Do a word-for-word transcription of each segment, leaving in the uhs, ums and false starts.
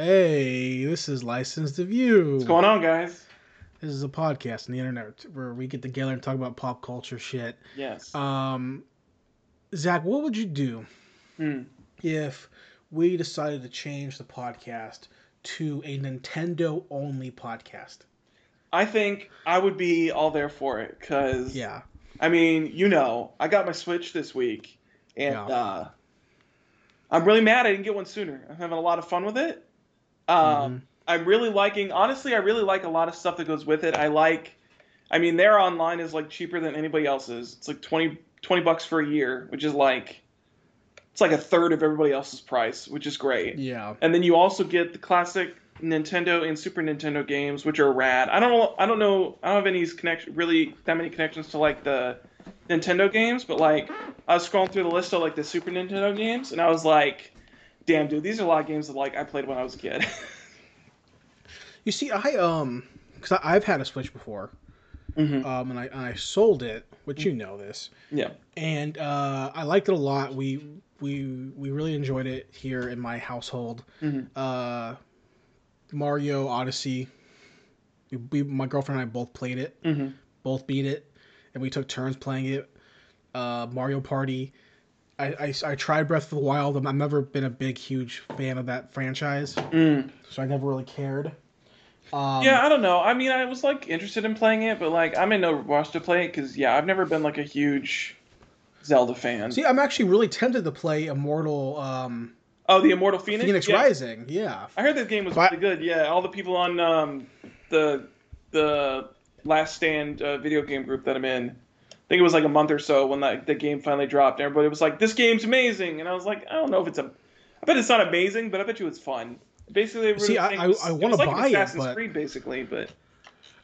Hey, this is Licensed to View. What's going on, guys? This is a podcast on the internet where we get together and talk about pop culture shit. Yes. Um, Zach, what would you do mm. if we decided to change the podcast to a Nintendo-only podcast? I think I would be all there for it, because... Yeah. I mean, you know, I got my Switch this week, and yeah. uh, I'm really mad I didn't get one sooner. I'm having a lot of fun with it. Um, mm-hmm. I'm really liking, honestly, I really like a lot of stuff that goes with it. I like, I mean, their online is like cheaper than anybody else's. It's like twenty, twenty bucks for a year, which is like, it's like a third of everybody else's price, which is great. Yeah. And then you also get the classic Nintendo and Super Nintendo games, which are rad. I don't, I don't know, I don't have any connection, really that many connections to like the Nintendo games, but like I was scrolling through the list of like the Super Nintendo games, and I was like, damn, dude, these are a lot of games that like I played when I was a kid. You see, I um, because I've had a Switch before, mm-hmm. um, and I and I sold it, which you know this. Yeah. And uh, I liked it a lot. We we we really enjoyed it here in my household. Mm-hmm. Uh, Mario Odyssey. We, we my girlfriend and I both played it, mm-hmm. both beat it, and we took turns playing it. Uh, Mario Party. I, I, I tried Breath of the Wild. I've never been a big, huge fan of that franchise, mm. so I never really cared. Um, yeah, I don't know. I mean, I was, like, interested in playing it, but, like, I'm in no rush to play it because, yeah, I've never been, like, a huge Zelda fan. See, I'm actually really tempted to play Immortal... Um, oh, the Immortal Phoenix? Phoenix yeah. Rising, yeah. I heard that game was but, really good, yeah. All the people on um, the the Last Stand uh, video game group that I'm in... I think it was like a month or so when that, the game finally dropped. Everybody was like, this game's amazing. And I was like, I don't know if it's a... I bet it's not amazing, but I bet you it's fun. Basically, it See, I, I, I want to like buy it, but... Assassin's Creed, basically, but...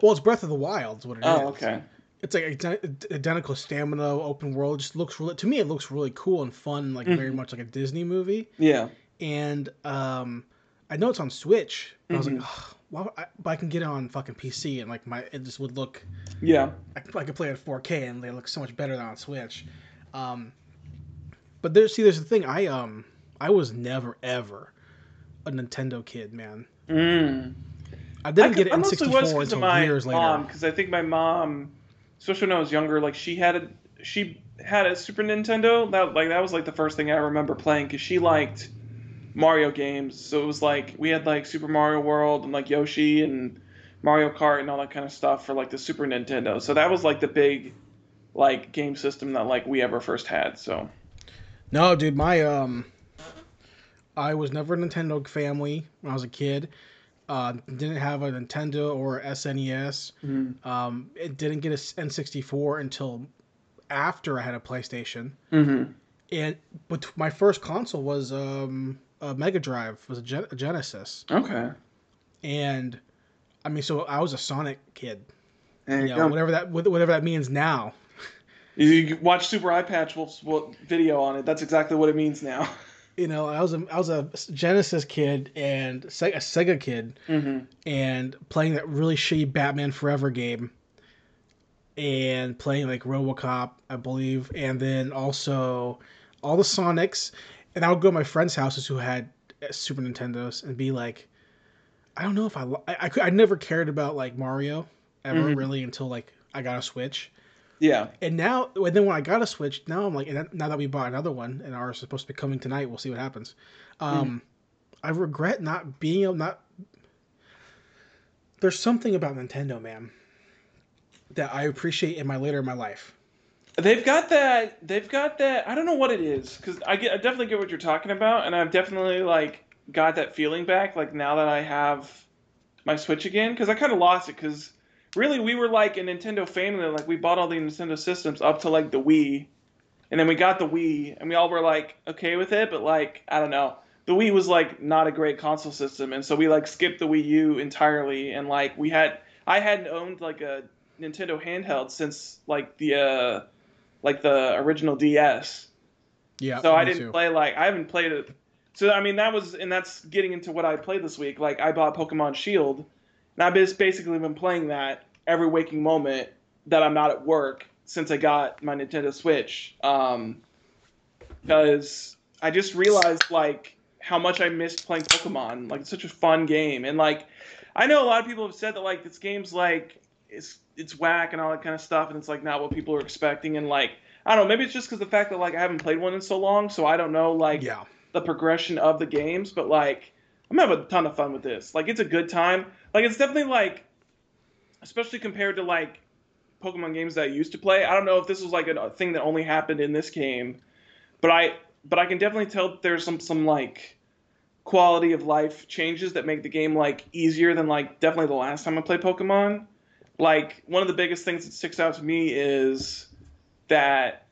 Well, it's Breath of the Wild is what it is. Oh, okay. It's like identical stamina, open world. It just looks really... To me, it looks really cool and fun, like mm-hmm. very much like a Disney movie. Yeah. And um, I know it's on Switch. And mm-hmm. I was like, oh, why, I, but I can get it on fucking P C and like my it just would look. Yeah. I, I could play it at four K and they look so much better than on Switch. Um, but there's see there's the thing I um I was never ever a Nintendo kid, man. Mm. I didn't I could, get it in sixty-four until my years mom, later. Because I think my mom, especially when I was younger, like she had a she had a Super Nintendo. That like that was like the first thing I remember playing because she liked Mario games, so it was like we had like Super Mario World and like Yoshi and Mario Kart and all that kind of stuff for like the Super Nintendo. So that was like the big like game system that like we ever first had. So no, dude, my um I was never a Nintendo family when I was a kid. Uh didn't have a Nintendo or S N E S. Mm-hmm. Um it didn't get a N sixty-four until after I had a PlayStation. Mm-hmm. And but my first console was um Uh, Mega Drive was a, Gen- a Genesis. Okay. And, I mean, so I was a Sonic kid. There you you know, whatever that whatever that means now. You watch Super Eye Patch Wolf's video on it. That's exactly what it means now. You know, I was a I was a Genesis kid and Se- a Sega kid, mm-hmm. and playing that really shitty Batman Forever game, and playing like RoboCop, I believe, and then also all the Sonics. And I would go to my friends' houses who had Super Nintendos and be like, I don't know if I... I, I, I never cared about, like, Mario ever, mm-hmm. really, until, like, I got a Switch. Yeah. And now... And then when I got a Switch, now I'm like... And now that we bought another one, and ours is supposed to be coming tonight, we'll see what happens. Um, mm-hmm. I regret not being able... Not... There's something about Nintendo, man, that I appreciate in my later in my life. They've got that, they've got that, I don't know what it is, because I, I definitely get what you're talking about, and I've definitely, like, got that feeling back, like, now that I have my Switch again, because I kind of lost it, because really we were, like, a Nintendo family, like, we bought all the Nintendo systems up to, like, the Wii, and then we got the Wii, and we all were, like, okay with it, but, like, I don't know, the Wii was, like, not a great console system, and so we, like, skipped the Wii U entirely, and, like, we had, I hadn't owned, like, a Nintendo handheld since, like, the, uh... like the original D S. Yeah. So I didn't too. play like I haven't played it. So I mean that was and that's getting into what I played this week. Like I bought Pokemon Shield, and I've just basically been playing that every waking moment that I'm not at work since I got my Nintendo Switch. Um, because I just realized like how much I missed playing Pokemon. Like, it's such a fun game. And, like, I know a lot of people have said that, like, this game's, like, it's it's whack and all that kind of stuff, and it's, like, not what people are expecting. And, like, I don't know, maybe it's just because the fact that, like, I haven't played one in so long, so I don't know, like, yeah. the progression of the games. But, like, I'm having a ton of fun with this. Like, it's a good time. Like, it's definitely, like, especially compared to, like, Pokemon games that I used to play. I don't know if this was, like, a thing that only happened in this game. But I but I can definitely tell that there's some, some, like, quality of life changes that make the game, like, easier than, like, definitely the last time I played Pokemon. Like, one of the biggest things that sticks out to me is that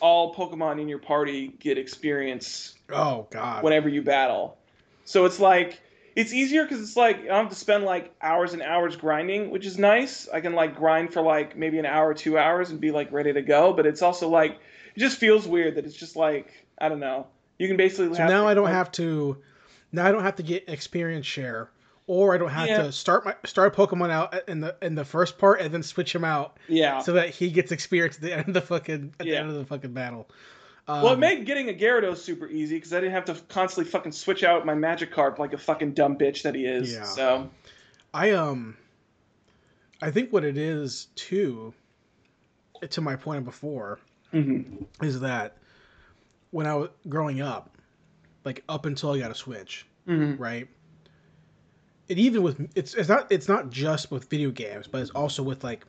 all Pokemon in your party get experience oh god whenever you battle. So it's like, it's easier because it's like I don't have to spend like hours and hours grinding, which is nice. I can like grind for like maybe an hour or two hours and be like ready to go. But it's also like, it just feels weird that it's just like, I don't know, you can basically so have now to, I don't like, have to now I don't have to get experience share. Or I don't have yeah. to start my start Pokemon out in the in the first part and then switch him out, yeah, so that he gets experience at the end of the fucking at yeah. the end of the fucking battle. Um, well, it made getting a Gyarados super easy because I didn't have to constantly fucking switch out my Magikarp like a fucking dumb bitch that he is. Yeah. So, I um, I think what it is too, to my point before, mm-hmm. is that when I was growing up, like up until I got a Switch, mm-hmm. right. It even with it's it's not it's not just with video games, but it's also with like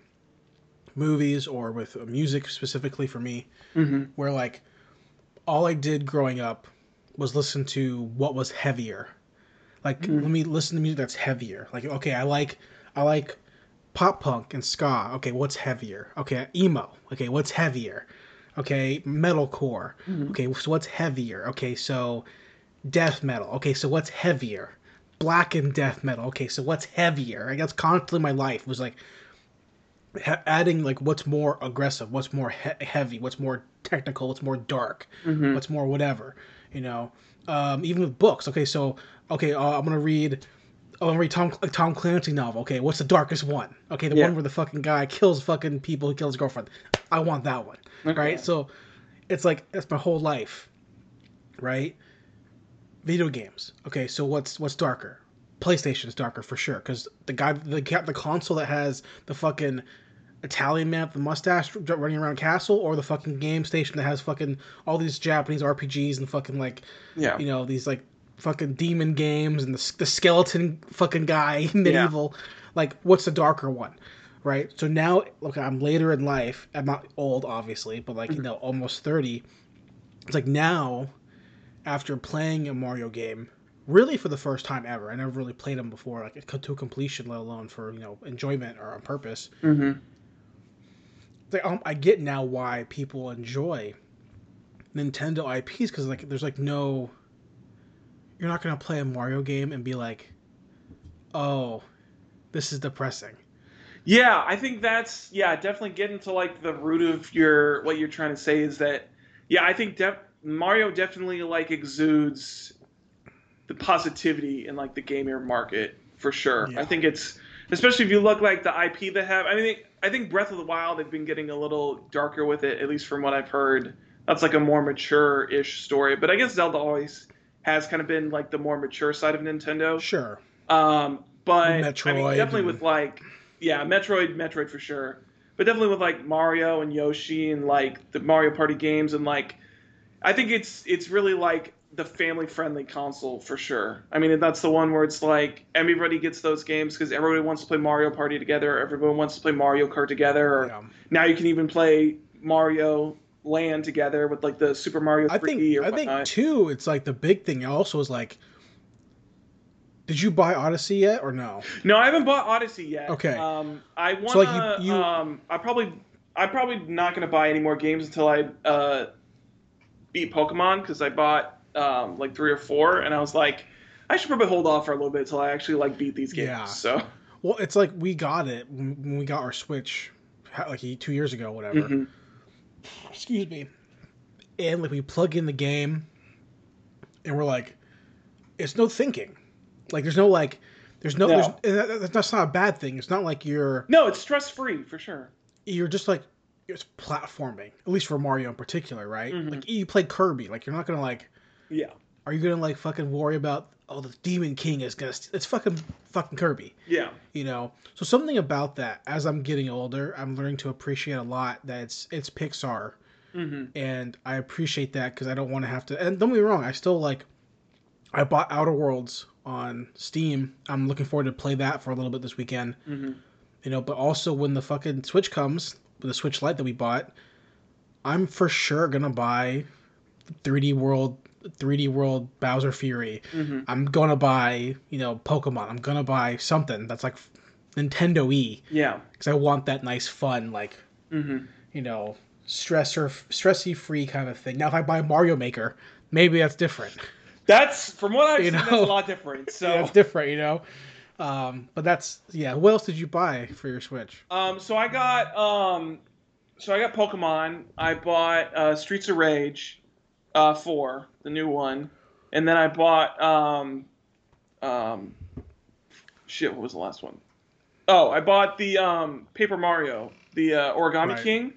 movies or with music specifically for me, mm-hmm. where like all I did growing up was listen to what was heavier. Like mm-hmm. let me listen to music that's heavier. Like okay, I like I like pop punk and ska. Okay, what's heavier? Okay, emo. Okay, what's heavier? Okay, metalcore. Mm-hmm. Okay, so what's heavier? Okay, so death metal. Okay, so what's heavier? Black and death metal. Okay, so what's heavier? I guess constantly my life was like ha- adding like what's more aggressive, what's more he- heavy, what's more technical, what's more dark, mm-hmm. what's more whatever. You know, um, even with books. Okay, so okay, uh, I'm gonna read. Oh, I'm gonna read Tom a Tom Clancy novel. Okay, what's the darkest one? Okay, the yeah. one where the fucking guy kills fucking people, he kills his girlfriend. I want that one. Okay. Right. So it's like that's my whole life, right? Video games. Okay, so what's what's darker? PlayStation's darker for sure, because the guy, the the console that has the fucking Italian man with the mustache running around castle, or the fucking game station that has fucking all these Japanese R P Gs and fucking like, yeah. you know, these like fucking demon games and the the skeleton fucking guy medieval. Yeah. Like, what's the darker one, right? So now, look, I'm later in life. I'm not old, obviously, but like mm-hmm. you know, almost thirty. It's like now. After playing a Mario game, really for the first time ever, I never really played them before, like to completion, let alone for you know enjoyment or on purpose. Mm-hmm. Like um, I get now why people enjoy Nintendo I Ps because like there's like no, you're not gonna play a Mario game and be like, oh, this is depressing. Yeah, I think that's yeah definitely get into like the root of your what you're trying to say is that yeah I think definitely. Mario definitely, like, exudes the positivity in, like, the gamer market, for sure. Yeah. I think it's, especially if you look, like, the I P they have. I mean, I think Breath of the Wild, they've been getting a little darker with it, at least from what I've heard. That's, like, a more mature-ish story. But I guess Zelda always has kind of been, like, the more mature side of Nintendo. Sure. Um, but, Metroid. I mean, definitely with, like, yeah, Metroid, Metroid for sure. But definitely with, like, Mario and Yoshi and, like, the Mario Party games and, like, I think it's it's really like the family-friendly console for sure. I mean, that's the one where it's like everybody gets those games because everybody wants to play Mario Party together, or everyone wants to play Mario Kart together. Or yeah. Now you can even play Mario Land together with like the Super Mario three D. I think, or I think too, it's like the big thing also is like, did you buy Odyssey yet or no? No, I haven't bought Odyssey yet. Okay, um, I want to. So like you, you... Um, I probably I'm probably not going to buy any more games until I. Uh, beat Pokemon because I bought um, like three or four and I was like I should probably hold off for a little bit until I actually like beat these games. Yeah. So well it's like we got it when we got our Switch like two years ago whatever mm-hmm. excuse me and like we plug in the game and we're like it's no thinking like there's no like there's no, no. There's, and that, that's not a bad thing it's not like you're no it's stress free for sure you're just like it's platforming, at least for Mario in particular, right? Mm-hmm. Like, you play Kirby. Like, you're not going to, like... Yeah. are you gonna like fucking worry about, oh, the Demon King is gonna st- it's fucking fucking Kirby. Yeah. You know? So something about that, as I'm getting older, I'm learning to appreciate a lot that it's it's Pixar. Mm-hmm. And I appreciate that because I don't want to have to, and don't get me wrong, I still like I bought Outer Worlds on Steam. I'm looking forward to play that for a little bit this weekend. Mm-hmm. You know, but also when the fucking Switch comes, with the Switch Lite that we bought, I'm for sure gonna buy three D World, three D World Bowser Fury. Mm-hmm. I'm gonna buy, you know, Pokemon. I'm gonna buy something that's like Nintendo-y. Yeah. Because I want that nice, fun, like, mm-hmm. you know, stressor, stressy-free kind of thing. Now, if I buy Mario Maker, maybe that's different. That's, from what I've you seen, know? That's a lot different. So yeah, it's different, you know? Um, but that's, yeah. What else did you buy for your Switch? Um, so I got, um, so I got Pokemon. I bought uh, Streets of Rage uh, four, the new one. And then I bought, um, um, shit, what was the last one? Oh, I bought the um, Paper Mario, the uh, Origami right. King.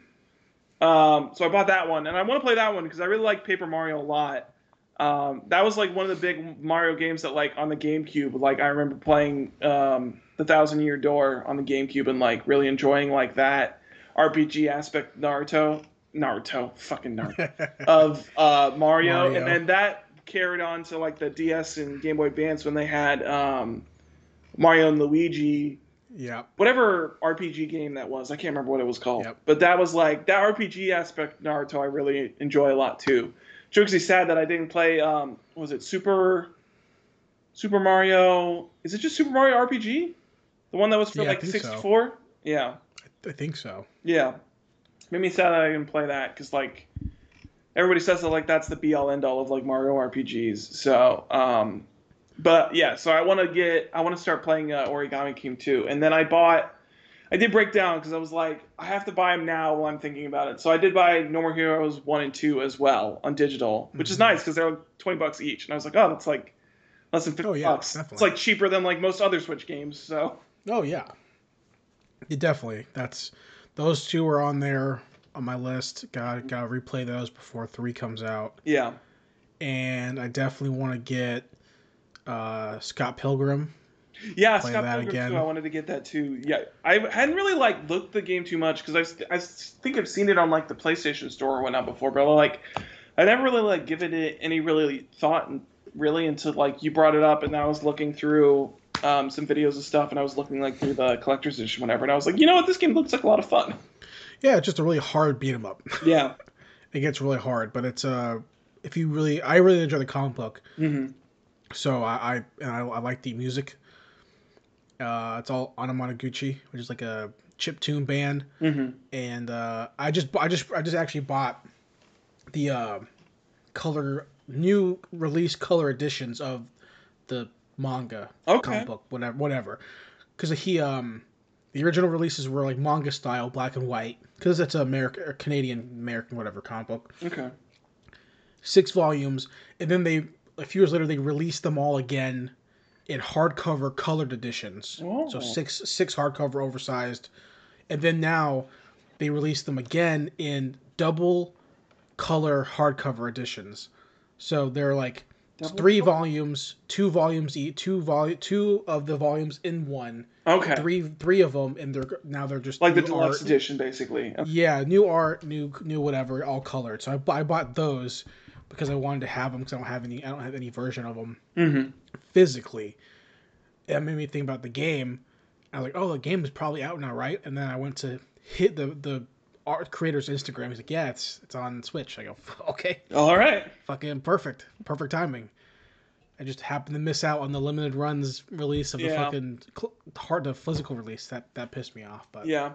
Um, so I bought that one. And I want to play that one because I really like Paper Mario a lot. Um, that was like one of the big Mario games that like on the GameCube, like I remember playing um, The Thousand Year Door on the GameCube and like really enjoying like that R P G aspect Naruto, Naruto, fucking Naruto, of uh, Mario. Mario. And then that carried on to like the D S and Game Boy Advance when they had um, Mario and Luigi. Yeah. Whatever R P G game that was. I can't remember what it was called. Yep. But that was like, that R P G aspect Naruto I really enjoy a lot too. Jokesy sad that I didn't play, um, was it Super Super Mario? Is it just Super Mario R P G? The one that was for yeah, like sixty-four? So. Yeah. I think so. Yeah. Made me sad that I didn't play that because like everybody says that like that's the be all end all of like Mario R P Gs. So, um, but yeah, so I want to get, I want to start playing uh, Origami King too. And then I bought, I did break down because I was like, I have to buy them now while I'm thinking about it. So I did buy No More Heroes one and two as well on digital, which mm-hmm. is nice because they're like twenty bucks each. And I was like, oh, that's like less than fifty oh, yeah, bucks. Definitely. It's like cheaper than like most other Switch games. So. Oh, yeah. yeah. Definitely. That's Those two are on there on my list. Got, got to replay those before three comes out. Yeah. And I definitely want to get uh, Scott Pilgrim. Yeah, play Scott Pilgrim again. Too. I wanted to get that too. Yeah, I hadn't really like looked the game too much because I I think I've seen it on like the PlayStation Store or whatnot before, but like I never really like given it any really thought and really until like you brought it up and I was looking through um, some videos and stuff and I was looking like through the collector's edition whatever and I was like, you know what, this game looks like a lot of fun. Yeah, it's just a really hard beat 'em up. Yeah, it gets really hard, but it's uh if you really I really enjoy the comic book, mm-hmm. so I I, and I I like the music. Uh, it's all Anamanaguchi, which is like a chiptune band, mm-hmm. and uh, I just, I just, I just actually bought the uh, color new release color editions of the manga, okay. comic book, whatever, whatever, because he, um, the original releases were like manga style, black and white, because it's an American, or Canadian, American, whatever comic book. Okay. Six volumes, and then they a few years later they released them all again. In hardcover colored editions. Oh. So six six hardcover oversized. And then now they release them again in double color hardcover editions. So they're like double three color? volumes, two volumes each, two volu- two of the volumes in one. Okay. Three three of them and they're now they're just like the deluxe art. Edition basically. Okay. Yeah, new art, new new whatever, all colored. So I I bought those. Because I wanted to have them, because I don't have any. I don't have any version of them mm-hmm. physically. That made me think about the game. I was like, "Oh, the game is probably out now, right?" And then I went to hit the the art creator's Instagram. He's like, "Yeah, it's it's on Switch." I go, "Okay, all right, fucking perfect, perfect timing." I just happened to miss out on the limited runs release of the yeah. fucking hard to physical release. That that pissed me off, but yeah.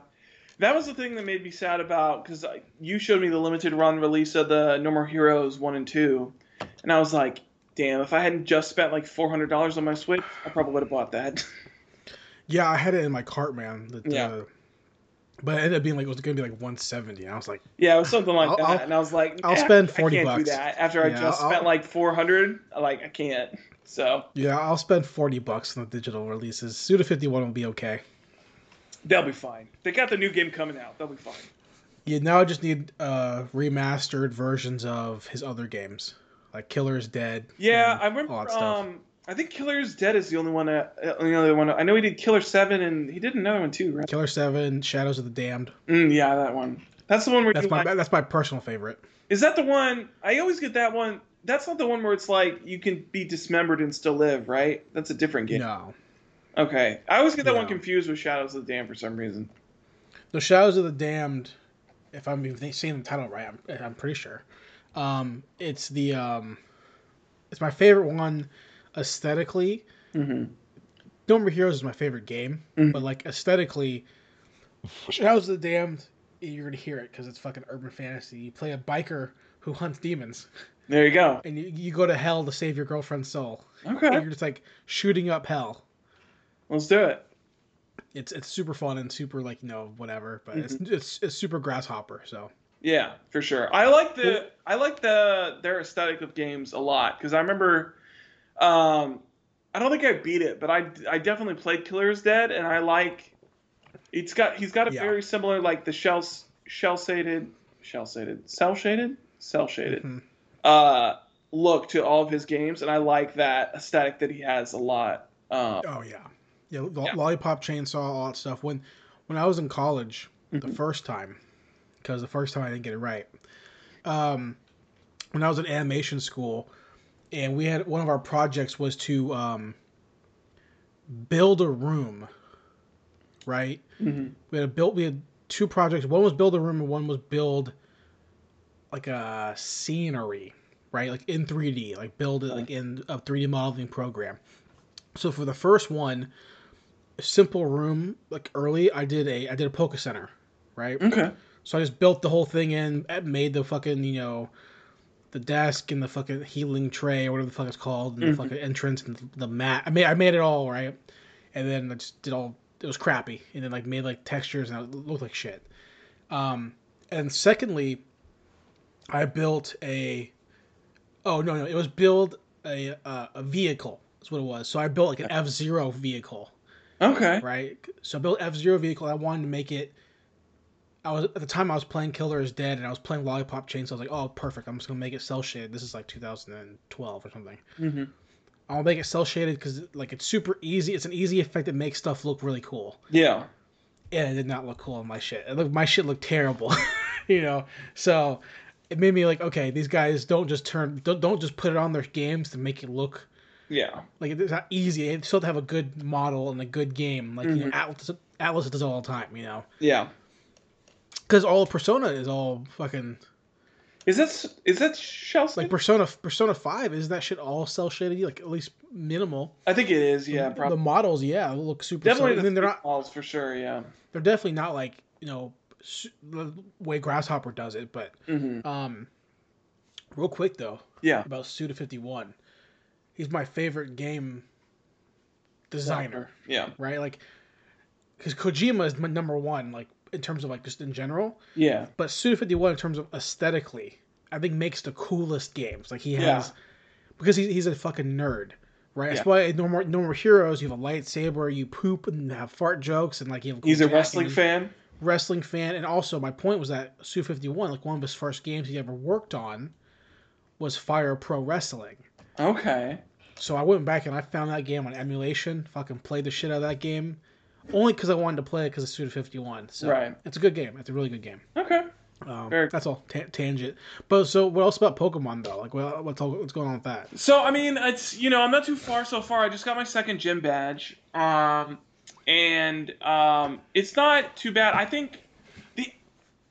That was the thing that made me sad about, because you showed me the limited run release of the No More Heroes one and two, and I was like, damn, if I hadn't just spent like four hundred dollars on my Switch, I probably would have bought that. Yeah, I had it in my cart, man. That, yeah. Uh, but it ended up being like, it was going to be like one hundred seventy dollars, and I was like... Yeah, it was something like I'll, that, I'll, and I was like, I'll spend forty I can't bucks. Do that. After yeah, I just I'll, spent like four hundred dollars, like, I can't, so... Yeah, I'll spend forty bucks on the digital releases. Suda fifty-one will be okay. They'll be fine. They got the new game coming out. They'll be fine. Yeah, now I just need uh, remastered versions of his other games. like Killer is Dead. Yeah, you know, I remember. Um, I think Killer is Dead is the only one. That, uh, the only one. I know he did Killer seven, and he did another one too, right? Killer seven, Shadows of the Damned. Mm, yeah, that one. That's the one where that's you my like, that's my personal favorite. Is that the one? I always get that one. That's not the one where it's like you can be dismembered and still live, right? That's a different game. No. Okay, I always get that no. one confused with Shadows of the Damned for some reason. The Shadows of the Damned, if I'm even seeing the title right, I'm, I'm pretty sure. Um, it's the um, it's my favorite one aesthetically. Mm-hmm. No More Heroes is my favorite game, mm-hmm. but like aesthetically, Shadows of the Damned, you're gonna hear it because it's fucking urban fantasy. You play a biker who hunts demons. There you go. And you, you go to hell to save your girlfriend's soul. Okay. And you're just like shooting up hell. Let's do it. It's it's super fun and super like you know whatever, but mm-hmm. it's, it's it's super Grasshopper. So yeah, for sure. I like the I like the their aesthetic of games a lot because I remember, um, I don't think I beat it, but I I definitely played Killer is Dead, and I like it's got he's got a yeah. very similar like the shell shell shaded shell shaded cell shaded cell shaded. Mm-hmm. Uh, look to all of his games, and I like that aesthetic that he has a lot. Um, oh yeah, yeah, yeah. Lollipop Chainsaw, all that stuff. When when I was in college, mm-hmm. the first time, because the first time I didn't get it right. Um, when I was in animation school, and we had one of our projects was to um, build a room. Right, mm-hmm. we had a built. We had two projects. One was build a room, and one was build. Like a scenery, right? Like in three D, like build it like in a three D modeling program. So for the first one, simple room, like early, I did a I did a Poké Center, right? Okay. So I just built the whole thing in, made the fucking you know, the desk and the fucking healing tray or whatever the fuck it's called, and mm-hmm. the fucking entrance and the mat. I made I made it all right, and then I just did all. It was crappy, and then like made like textures and it looked like shit. Um, and secondly. I built a, oh no no, it was build a uh, a vehicle. That's what it was. So I built like an F-Zero vehicle. Okay. Right. So I built F-Zero vehicle. I wanted to make it. I was at the time I was playing Killer is Dead and I was playing Lollipop Chainsaw. So I was like, oh perfect. I'm just gonna make it cell shaded. This is like two thousand twelve or something. Mm-hmm. I'll make it cell shaded because like it's super easy. It's an easy effect that makes stuff look really cool. Yeah. And it did not look cool on my shit. It looked, my shit looked terrible. you know. So. It made me like, okay, these guys don't just turn, don't, don't just put it on their games to make it look, yeah, like it's not easy. They still have to have a good model and a good game, like mm-hmm. you know, Atlas, Atlas does it all the time, you know. Yeah, because all Persona is all fucking. Is that is that shell like Persona Persona five? Is that shit all cell shaded? Like at least minimal. I think it is. Yeah, the, probably. The models, yeah, look super. Definitely, the and they're not models for sure. Yeah, they're definitely not like you know. The way Grasshopper does it, but mm-hmm. um, real quick though, yeah, about Suda fifty-one, he's my favorite game designer. Yeah, right, like because Kojima is my number one, like in terms of like just in general. Yeah, but Suda fifty-one in terms of aesthetically, I think makes the coolest games. Like he has, yeah. because he's he's a fucking nerd, right? Yeah. That's why in No More No More Heroes, you have a lightsaber, you poop and have fart jokes, and like you have. Cool he's a wrestling fan. Wrestling fan, and also my point was that Suda fifty-one, like one of his first games he ever worked on, was Fire Pro Wrestling. Okay. So I went back and I found that game on emulation. Fucking played the shit out of that game, only because I wanted to play it because it's Suda fifty-one. So right. It's a good game. It's a really good game. Okay. Um, Very that's all ta- tangent. But so what else about Pokemon though? Like what, what's all, what's going on with that? So I mean, it's you know I'm not too far so far. I just got my second gym badge. Um. And um, it's not too bad. I think, the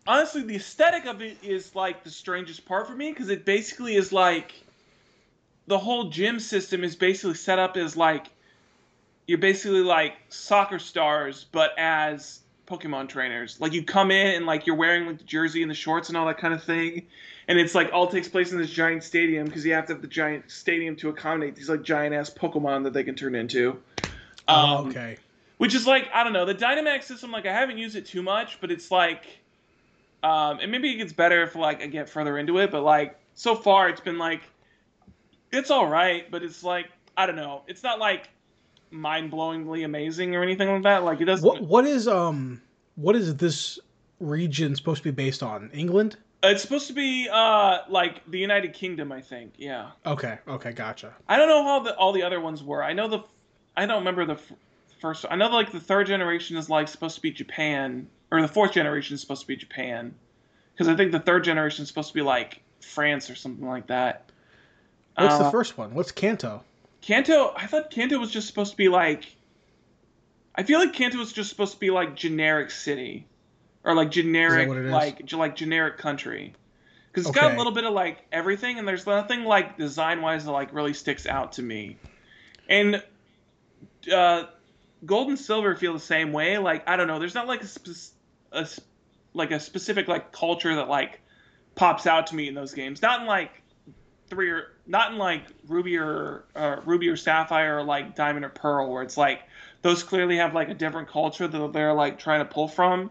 honestly, the aesthetic of it is, like, the strangest part for me. Because it basically is, like, the whole gym system is basically set up as, like, you're basically, like, soccer stars, but as Pokemon trainers. Like, you come in and, like, you're wearing like, the jersey and the shorts and all that kind of thing. And it's, like, all takes place in this giant stadium. Because you have to have the giant stadium to accommodate these, like, giant-ass Pokemon that they can turn into. Oh, um, okay. Which is like, I don't know, the Dynamax system, like, I haven't used it too much, but it's like, um, and maybe it gets better if, like, I get further into it, but, like, so far it's been, like, it's all right, but it's, like, I don't know. It's not, like, mind-blowingly amazing or anything like that. Like, it doesn't... What, what is, um, what is this region supposed to be based on? England? It's supposed to be uh, like the United Kingdom, I think. Yeah. Okay. Okay. Gotcha. I don't know how the, all the other ones were. I know the, I don't remember the f- first. I know like the third generation is like supposed to be Japan, or the fourth generation is supposed to be Japan, because I think the third generation is supposed to be like France or something like that. What's uh, the first one? What's Kanto? Kanto. I thought Kanto was just supposed to be like. I feel like Kanto was just supposed to be like generic city. Or like generic, like like generic country, because it's okay. got a little bit of like everything, and there's nothing like design wise that like really sticks out to me. And uh, Gold and Silver feel the same way. Like I don't know, there's not like a, spe- a like a specific like culture that like pops out to me in those games. Not in like three or not in like Ruby or uh, Ruby or Sapphire or like Diamond or Pearl, where it's like those clearly have like a different culture that they're like trying to pull from.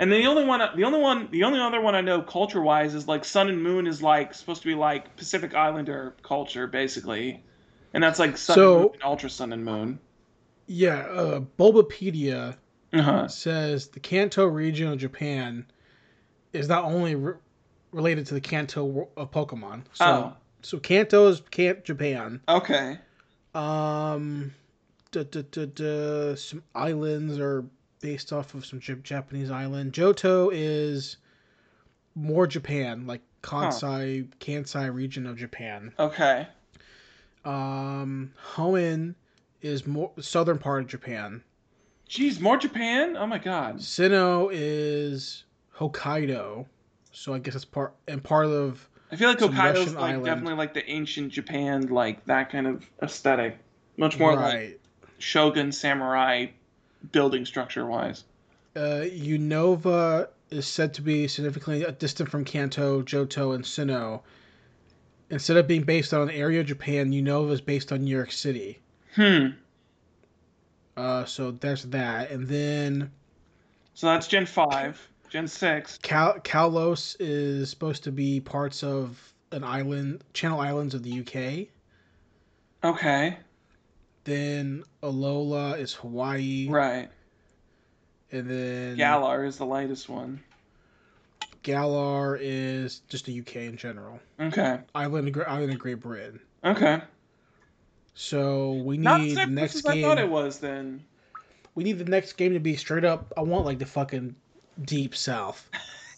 And then the only one, the only one, the only other one I know culture-wise is like Sun and Moon is like supposed to be like Pacific Islander culture, basically, and that's like Sun so, and Moon and Ultra Sun and Moon. Yeah, uh, Bulbapedia uh-huh. says the Kanto region of Japan is not only re- related to the Kanto of Pokemon. So, oh. so Kanto is Kanto Japan. Okay. Um, duh, duh, duh, duh, some islands are. Based off of some Japanese island. Johto is more Japan, like Kansai, huh. Kansai region of Japan. Okay. Um, Hoenn is more southern part of Japan. Jeez, more Japan? Oh my god. Sinnoh is Hokkaido, so I guess it's part and part of. I feel like Hokkaido's like island. Definitely like the ancient Japan, like that kind of aesthetic, much more right. like shogun samurai. Building structure wise, uh, Unova is said to be significantly distant from Kanto, Johto, and Sinnoh. Instead of being based on an area of Japan, Unova is based on New York City. Hmm. Uh, so there's that, and then. So that's Gen Five, Gen Six. Cal- Kalos is supposed to be parts of an island, Channel Islands of the U K. Okay. Then Alola is Hawaii. Right. And then... Galar is the lightest one. Galar is just the U K in general. Okay. Island of, Island of Great Britain. Okay. So we need Not the next game... I thought it was then. We need the next game to be straight up... I want like the fucking Deep South.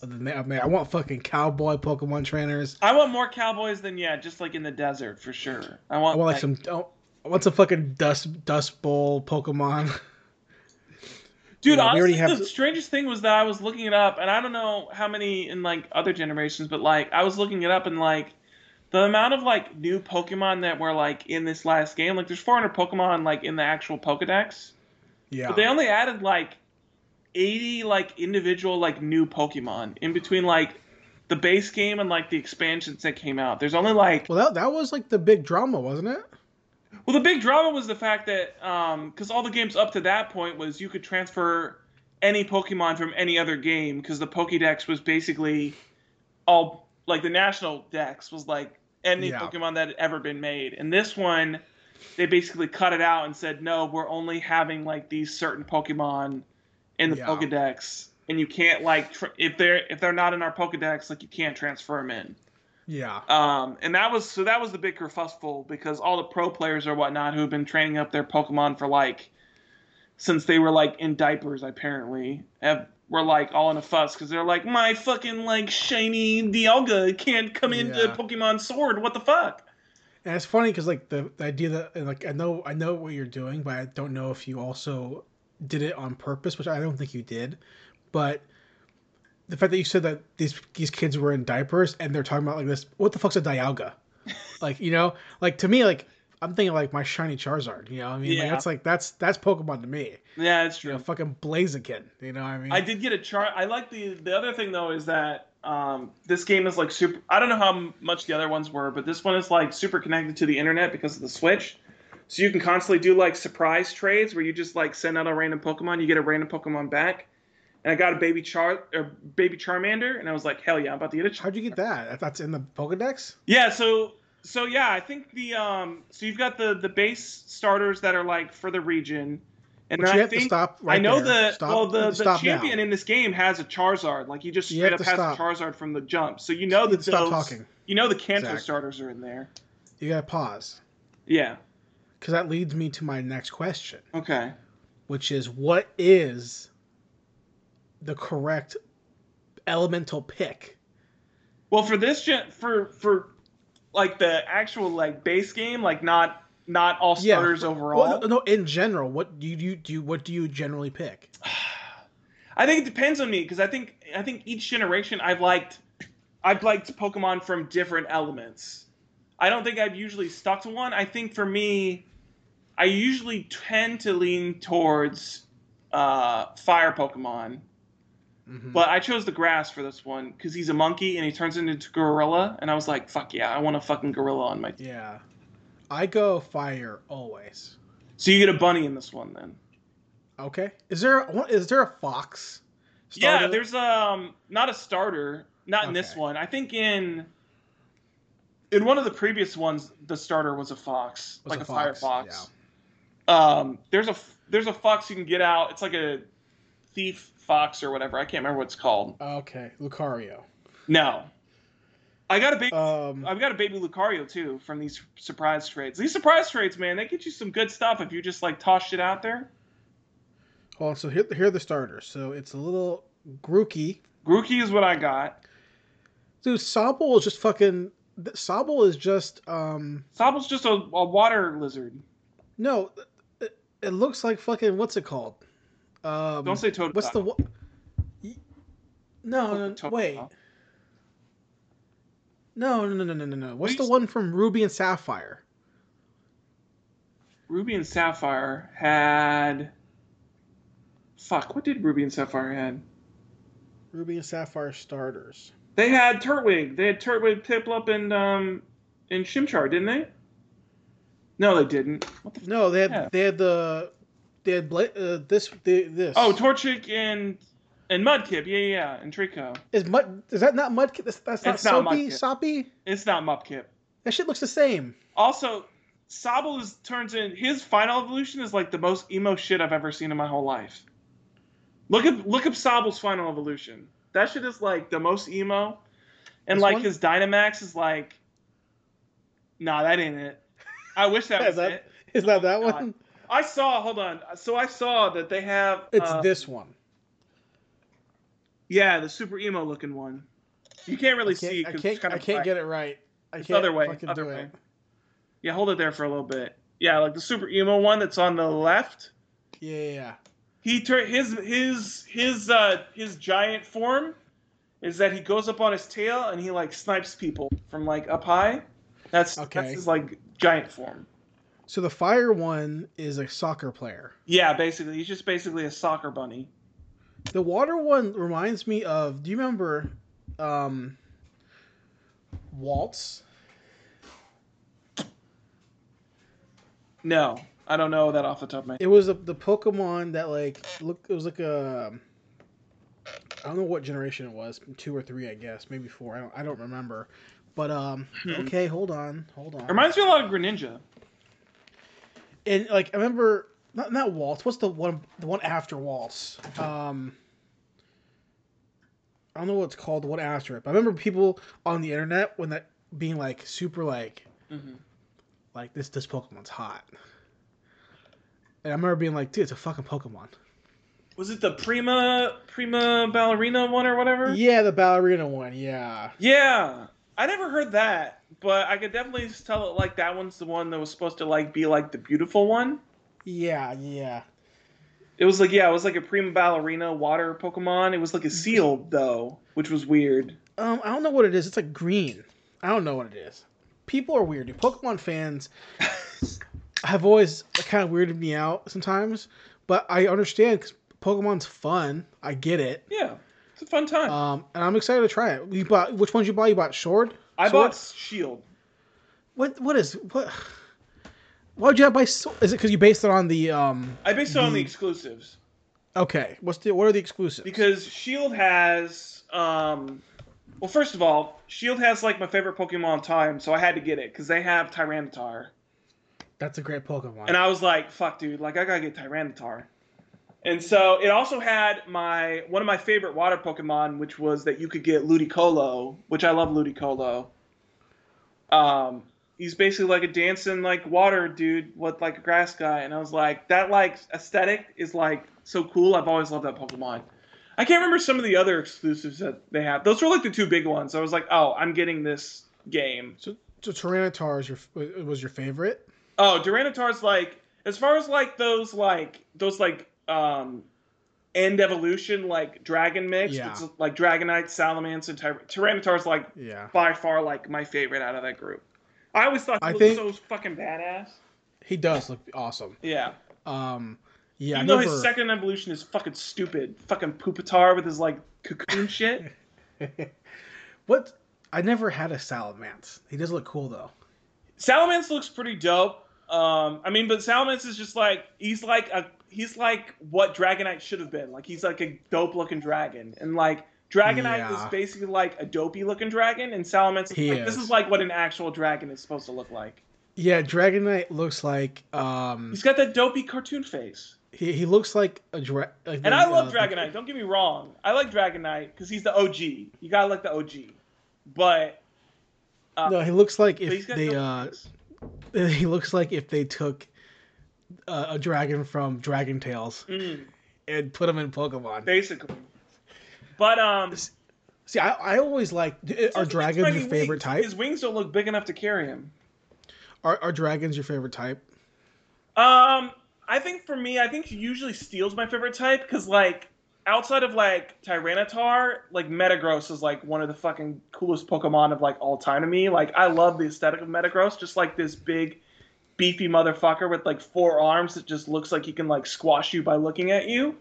I want fucking cowboy Pokemon trainers. I want more cowboys than, yeah, just like in the desert for sure. I want, I want like, like some... Oh, what's a fucking Dust Dust Bowl Pokemon? Dude, yeah, honestly, the to... strangest thing was that I was looking it up, and I don't know how many in, like, other generations, but, like, I was looking it up, and, like, the amount of, like, new Pokemon that were, like, in this last game, like, there's four hundred Pokemon, like, in the actual Pokedex. Yeah. But they only added, like, eighty, like, individual, like, new Pokemon in between, like, the base game and, like, the expansions that came out. There's only, like... Well, that, that was, like, the big drama, wasn't it? Well, the big drama was the fact that, because um, all the games up to that point was you could transfer any Pokemon from any other game, because the Pokédex was basically all, like, the National Dex was, like, any yeah. Pokemon that had ever been made. And this one, they basically cut it out and said, no, we're only having, like, these certain Pokemon in the yeah. Pokédex, and you can't, like, tr- if they're if they're not in our Pokédex, like, you can't transfer them in. Yeah. Um, and that was so that was the big kerfuffle because all the pro players or whatnot who have been training up their Pokemon for like since they were like in diapers apparently have, were like all in a fuss because they're like my fucking like shiny Dialga can't come yeah. into Pokemon Sword. What the fuck? And it's funny because like the, the idea that like I know I know what you're doing, but I don't know if you also did it on purpose, which I don't think you did, but. The fact that you said that these these kids were in diapers and they're talking about like this, what the fuck's a Dialga? Like, you know, like to me, like I'm thinking like my shiny Charizard, you know what I mean? Yeah. Like, that's like, that's, that's Pokemon to me. Yeah, that's true. You know, fucking Blaziken, you know what I mean? I did get a Char. I like the, the other thing though, is that um, this game is like super, I don't know how much the other ones were, but this one is like super connected to the internet because of the Switch. So you can constantly do like surprise trades where you just like send out a random Pokemon, you get a random Pokemon back. And I got a baby Char or baby Charmander, and I was like, "Hell yeah, I'm about to get a." Char- How'd you get that? That's in the Pokédex. Yeah, so so yeah, I think the um, so you've got the the base starters that are like for the region, And but then you I have think, to stop right I know there. the stop, well the, the champion now. in this game has a Charizard. Like, he just straight up has stop. a Charizard from the jump. So you know you that stop those, talking. You know the Kanto exactly. starters are in there. You gotta pause. Yeah. Because that leads me to my next question. Okay. Which is, what is the correct elemental pick? Well, for this gen- for for like the actual like base game, like not. Not all starters yeah. overall. Well, no, no, in general, what do you do? You, what do you generally pick? I think it depends on me, because I think I think each generation I've liked, I've liked Pokemon from different elements. I don't think I've usually stuck to one. I think for me, I usually tend to lean towards uh, Fire Pokemon, mm-hmm. but I chose the Grass for this one because he's a monkey and he turns into Gorilla, and I was like, fuck yeah, I want a fucking Gorilla on my team. Yeah. I go fire always. So you get a bunny in this one, then. Okay. Is there a, is there a fox starter? Yeah, there's um not a starter, not okay. in this one. I think in in one of the previous ones, the starter was a fox, was like a, a fox. fire fox. Yeah. Um, there's a there's a fox you can get out. It's like a thief fox or whatever. I can't remember what it's called. Okay, Lucario. No. I got a baby. Um, I've got a baby Lucario too from these surprise trades. These surprise trades, man, they get you some good stuff if you just like toss shit out there. Hold on, so here, here are the starters. So it's a little Grookey. Grookey is what I got. Dude, Sobble is just fucking. Sobble is just. Um, Sobble's just a, a water lizard. No, it, it looks like fucking. What's it called? Um, Don't say Totodile. What's the? Wa- no, no, no wait. No, no, no, no, no, no. What's Please. the one from Ruby and Sapphire? Ruby and Sapphire had... Fuck, what did Ruby and Sapphire had? Ruby and Sapphire starters. They had Turtwig. They had Turtwig, Piplup, and um, and Chimchar, didn't they? No, they didn't. What the no, they had yeah. they had the they had bla- uh, this the, this. Oh, Torchic and. And Mudkip, yeah, yeah, and Trico. Is Mud? Is that not Mudkip? That's, that's not, not Soppy? Soppy? It's not Mudkip. That shit looks the same. Also, Sobble is, turns in... His final evolution is like the most emo shit I've ever seen in my whole life. Look up look up Sobble's final evolution. That shit is like the most emo. And this like one? His Dynamax is like... Nah, that ain't it. I wish that was that, it. Is that that God. one? I saw... Hold on. So I saw that they have... It's uh, this one. Yeah, the super emo looking one. You can't really I can't, see. Cause I can't, it's kind of I can't get it right. I it's can't other way. Fucking other do way. It. Yeah, hold it there for a little bit. Yeah, like the super emo one that's on the left. Yeah, yeah, yeah. He tur- his his his uh, his giant form is that he goes up on his tail and he like snipes people from like up high. That's okay. That's his like giant form. So the fire one is a soccer player. Yeah, basically, he's just basically a soccer bunny. The water one reminds me of... Do you remember um, Waltz? No, I don't know that off the top of my head. It was a, the Pokemon that like look. It was like a... I don't know what generation it was. Two or three, I guess. Maybe four. I don't, I don't remember. But um, hmm. okay, hold on, hold on. It reminds me a lot of Greninja. And like I remember. Not not Waltz. What's the one the one after Waltz? Um, I don't know what it's called. The one after it. But I remember people on the internet when that being like super like, mm-hmm. like this this Pokemon's hot. And I remember being like, dude, it's a fucking Pokemon. Was it the Prima Prima Ballerina one or whatever? Yeah, the Ballerina one. Yeah. Yeah, I never heard that, but I could definitely tell it like that one's the one that was supposed to like be like the beautiful one. Yeah, yeah. It was like, yeah, it was like a Prima Ballerina water Pokemon. It was like a seal, though, which was weird. Um, I don't know what it is. It's like green. I don't know what it is. People are weird. Pokemon fans have always kind of weirded me out sometimes, but I understand because Pokemon's fun. I get it. Yeah, it's a fun time. Um, and I'm excited to try it. You bought which one did you buy? You bought Sword? I Sword? bought Shield. What? What is what? Why would you have buy? Is it because you based it on the? Um, I based it the... on the exclusives. Okay, what's the? What are the exclusives? Because Shield has, um, well, first of all, Shield has like my favorite Pokemon of all time, so I had to get it because they have Tyranitar. That's a great Pokemon. And I was like, fuck, dude, like I gotta get Tyranitar. And so it also had my one of my favorite water Pokemon, which was that you could get Ludicolo, which I love Ludicolo. Um, he's basically like a dancing like water dude with like a grass guy, and I was like, that like aesthetic is like so cool. I've always loved that Pokemon. I can't remember some of the other exclusives that they have. Those were like the two big ones. I was like, oh, I'm getting this game. So, so Tyranitar is your was your favorite? Oh, Tyranitar's like as far as like those like those like. Um, end evolution like dragon mix. Yeah. It's like Dragonite, Salamence, and Tyr- Tyranitar's like yeah. by far like my favorite out of that group. I always thought he I looked think... so fucking badass. He does look awesome. Yeah. Um. Yeah. Even I never... though his second evolution is fucking stupid, fucking Pupitar with his like cocoon shit. What? I never had a Salamence. He does look cool though. Salamence looks pretty dope. Um. I mean, but Salamence is just like he's like a. He's like what Dragonite should have been. Like he's like a dope looking dragon, and like Dragonite yeah. is basically like a dopey looking dragon, and Salamence is like, is. this is like what an actual dragon is supposed to look like. Yeah, Dragonite looks like um. He's got that dopey cartoon face. He he looks like a dragon. Like, and I love uh, Dragonite. Don't get me wrong. I like Dragonite because he's the O G. You gotta like the O G. But uh, no, he looks like if they uh, he looks like if they took. Uh, a dragon from Dragon Tales mm. and put him in Pokemon basically, but um see I, I always like are dragons your favorite wings. type? His wings don't look big enough to carry him. Are, are dragons your favorite type? um I think for me I think usually Steel's my favorite type, because like outside of like Tyranitar, like Metagross is like one of the fucking coolest Pokemon of like all time to me. Like I love the aesthetic of Metagross, just like this big beefy motherfucker with like four arms that just looks like he can like squash you by looking at you.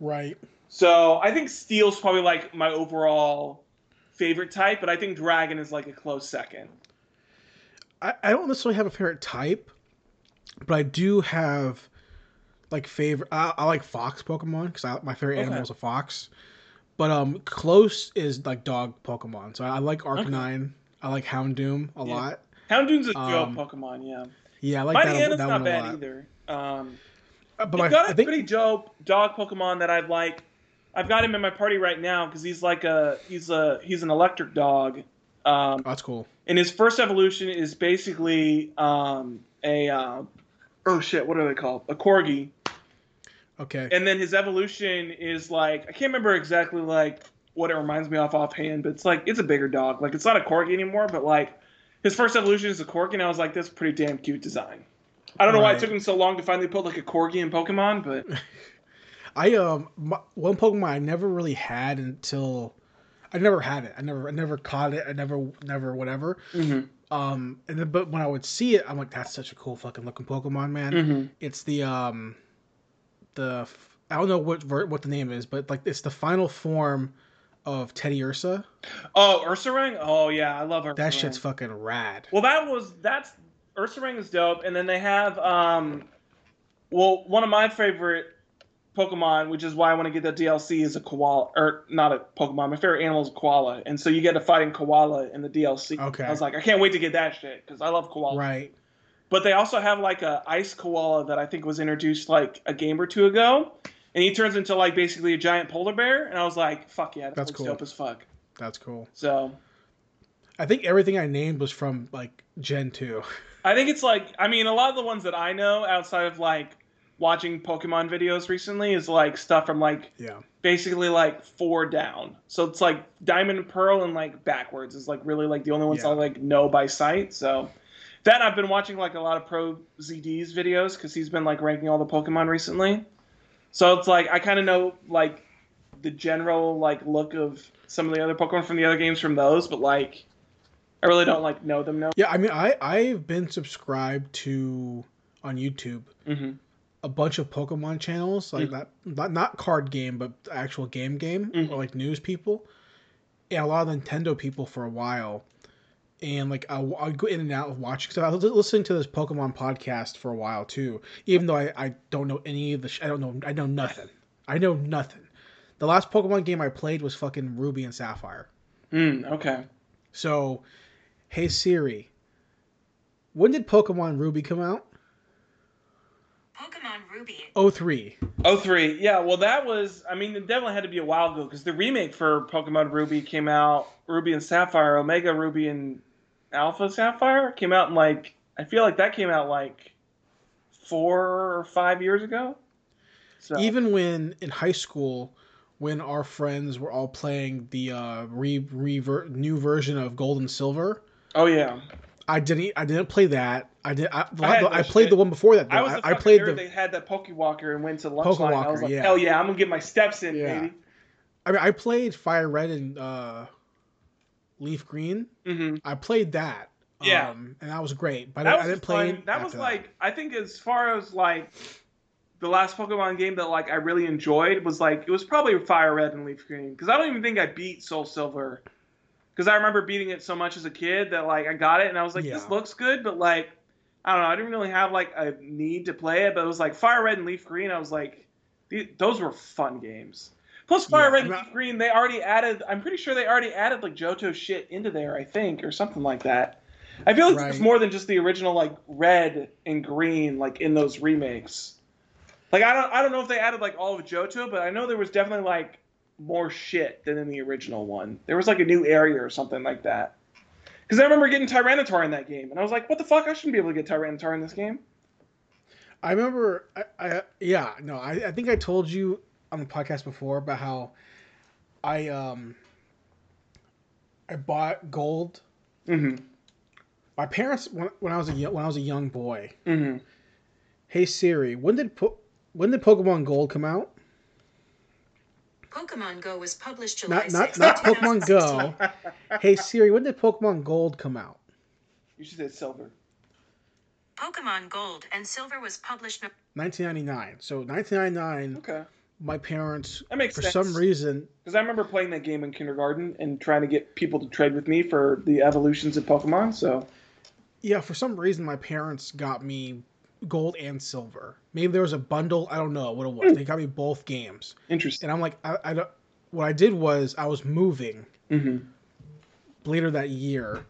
Right. So I think Steel's probably like my overall favorite type, but I think Dragon is like a close second. I, I don't necessarily have a favorite type, but I do have like favorite. I, I like fox Pokemon because my favorite okay. animal is a fox. But um, close is like dog Pokemon. So I, I like Arcanine. Okay. I like Houndoom a yeah. lot. Houndoom's a um, dope Pokemon. Yeah. Yeah, I like Mighty that, that not one a bad lot. either. Um, uh, but I've got I a think... pretty dope dog Pokemon that I've like. I've got him in my party right now because he's like a he's a he's an electric dog. Um, oh, that's cool. And his first evolution is basically um, a uh, oh shit, what are they called? A corgi. Okay. And then his evolution is like I can't remember exactly like what it reminds me of offhand, but it's like it's a bigger dog. Like it's not a corgi anymore, but like. His first evolution is a corgi, and I was like, "That's a pretty damn cute design." I don't know right. why it took him so long to finally put like a corgi in Pokemon, but I um my, one Pokemon I never really had until I never had it. I never I never caught it. I never never whatever. Mm-hmm. Um, and then, but when I would see it, I'm like, "That's such a cool fucking looking Pokemon, man." Mm-hmm. It's the um the I don't know what what the name is, but like it's the final form. Of Teddy Ursa. Oh, Ursaring? Oh, yeah. I love Ursaring. That shit's fucking rad. Well, that was... That's... Ursaring is dope. And then they have, um... Well, one of my favorite Pokemon, which is why I want to get the D L C, is a koala. Or, not a Pokemon. My favorite animal is a koala. And so you get to fighting koala in the D L C. Okay. I was like, I can't wait to get that shit, because I love koala. Right. But they also have, like, a ice koala that I think was introduced, like, a game or two ago. And he turns into, like, basically a giant polar bear. And I was like, fuck yeah, that that's looks cool. dope as fuck. That's cool. So. I think everything I named was from, like, Gen two. I think it's, like, I mean, a lot of the ones that I know outside of, like, watching Pokemon videos recently is, like, stuff from, like, yeah. basically, like, four down. So it's, like, Diamond and Pearl and, like, backwards is, like, really, like, the only ones yeah. I, like, know by sight. So that I've been watching, like, a lot of Pro Z D's videos because he's been, like, ranking all the Pokemon recently. So it's like I kind of know like the general like look of some of the other Pokemon from the other games from those, but like I really don't like know them now. Yeah, I mean I I've been subscribed to on YouTube mm-hmm. a bunch of Pokemon channels like mm-hmm. that not, not card game but actual game game mm-hmm. or like news people and a lot of Nintendo people for a while, and like I I go in and out of watching. So I was listening to this Pokemon podcast for a while too, even though I, I don't know any of the sh- I don't know I know nothing I know nothing. The last Pokemon game I played was fucking Ruby and Sapphire. Mm, okay. So, hey Siri, when did Pokemon Ruby come out? Pokemon Ruby. oh three oh three Yeah, well, that was... I mean, it definitely had to be a while ago, because the remake for Pokemon Ruby came out... Ruby and Sapphire, Omega Ruby and Alpha Sapphire came out in, like... I feel like that came out, like, four or five years ago. So. Even when, in high school, when our friends were all playing the uh, re, re, ver, new version of Gold and Silver... Oh, yeah. I didn't. I didn't play that. I did. I, I, I played shit. the one before that. Though. I was the I, I played nerd the, they had that PokeWalker and went to lunch line. I was like, yeah. hell yeah, I'm gonna get my steps in, yeah. baby. I mean, I played Fire Red and uh, Leaf Green. Mm-hmm. I played that. Yeah, um, and that was great. But I, was I didn't play. Fun. That was like that. I think as far as like the last Pokemon game that like I really enjoyed was like it was probably Fire Red and Leaf Green, because I don't even think I beat Soul Silver. Because I remember beating it so much as a kid that, like, I got it, and I was like, yeah. this looks good, but, like, I don't know. I didn't really have, like, a need to play it, but it was, like, Fire Red and Leaf Green. I was like, those were fun games. Plus, Fire yeah, Red and not... Leaf Green, they already added, I'm pretty sure they already added, like, Johto shit into there, I think, or something like that. I feel like right. it's more than just the original, like, Red and Green, like, in those remakes. Like, I don't, I don't know if they added, like, all of Johto, but I know there was definitely, like, more shit than in the original one. There was like a new area or something like that. Because I remember getting Tyranitar in that game, and I was like, what the fuck? I shouldn't be able to get Tyranitar in this game. I remember, I, I yeah, no, I, I think I told you on the podcast before about how I um I bought Gold. Mm-hmm. My parents, when, when I was a when I was a young boy. Mm-hmm. Hey Siri, when did po- when did Pokemon Gold come out? Pokemon Go was published July sixth. Not, not, not Pokemon Go. Hey, Siri, when did Pokemon Gold come out? You should say Silver. Pokemon Gold and Silver was published... No- nineteen ninety-nine. So, nineteen ninety-nine, okay. My parents, that makes for sense. Some reason... Because I remember playing that game in kindergarten and trying to get people to trade with me for the evolutions of Pokemon, so... Yeah, for some reason, my parents got me... Gold and Silver. Maybe there was a bundle. I don't know what it was. Mm. They got me both games. Interesting. And I'm like, I, I don't. What I did was I was moving mm-hmm. later that year,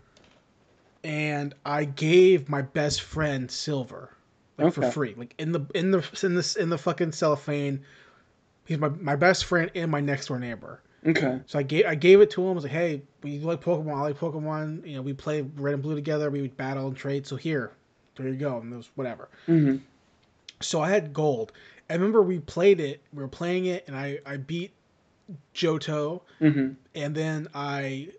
and I gave my best friend Silver, like okay. for free, like in the in the in this in the fucking cellophane. He's my, my best friend and my next door neighbor. Okay. So I gave I gave it to him. I was like, hey, we like Pokemon. I like Pokemon. You know, we play Red and Blue together. We would battle and trade. So here. There you go, and it was whatever. Mm-hmm. So I had Gold. I remember we played it. We were playing it, and I, I beat Johto. Mm-hmm. And then I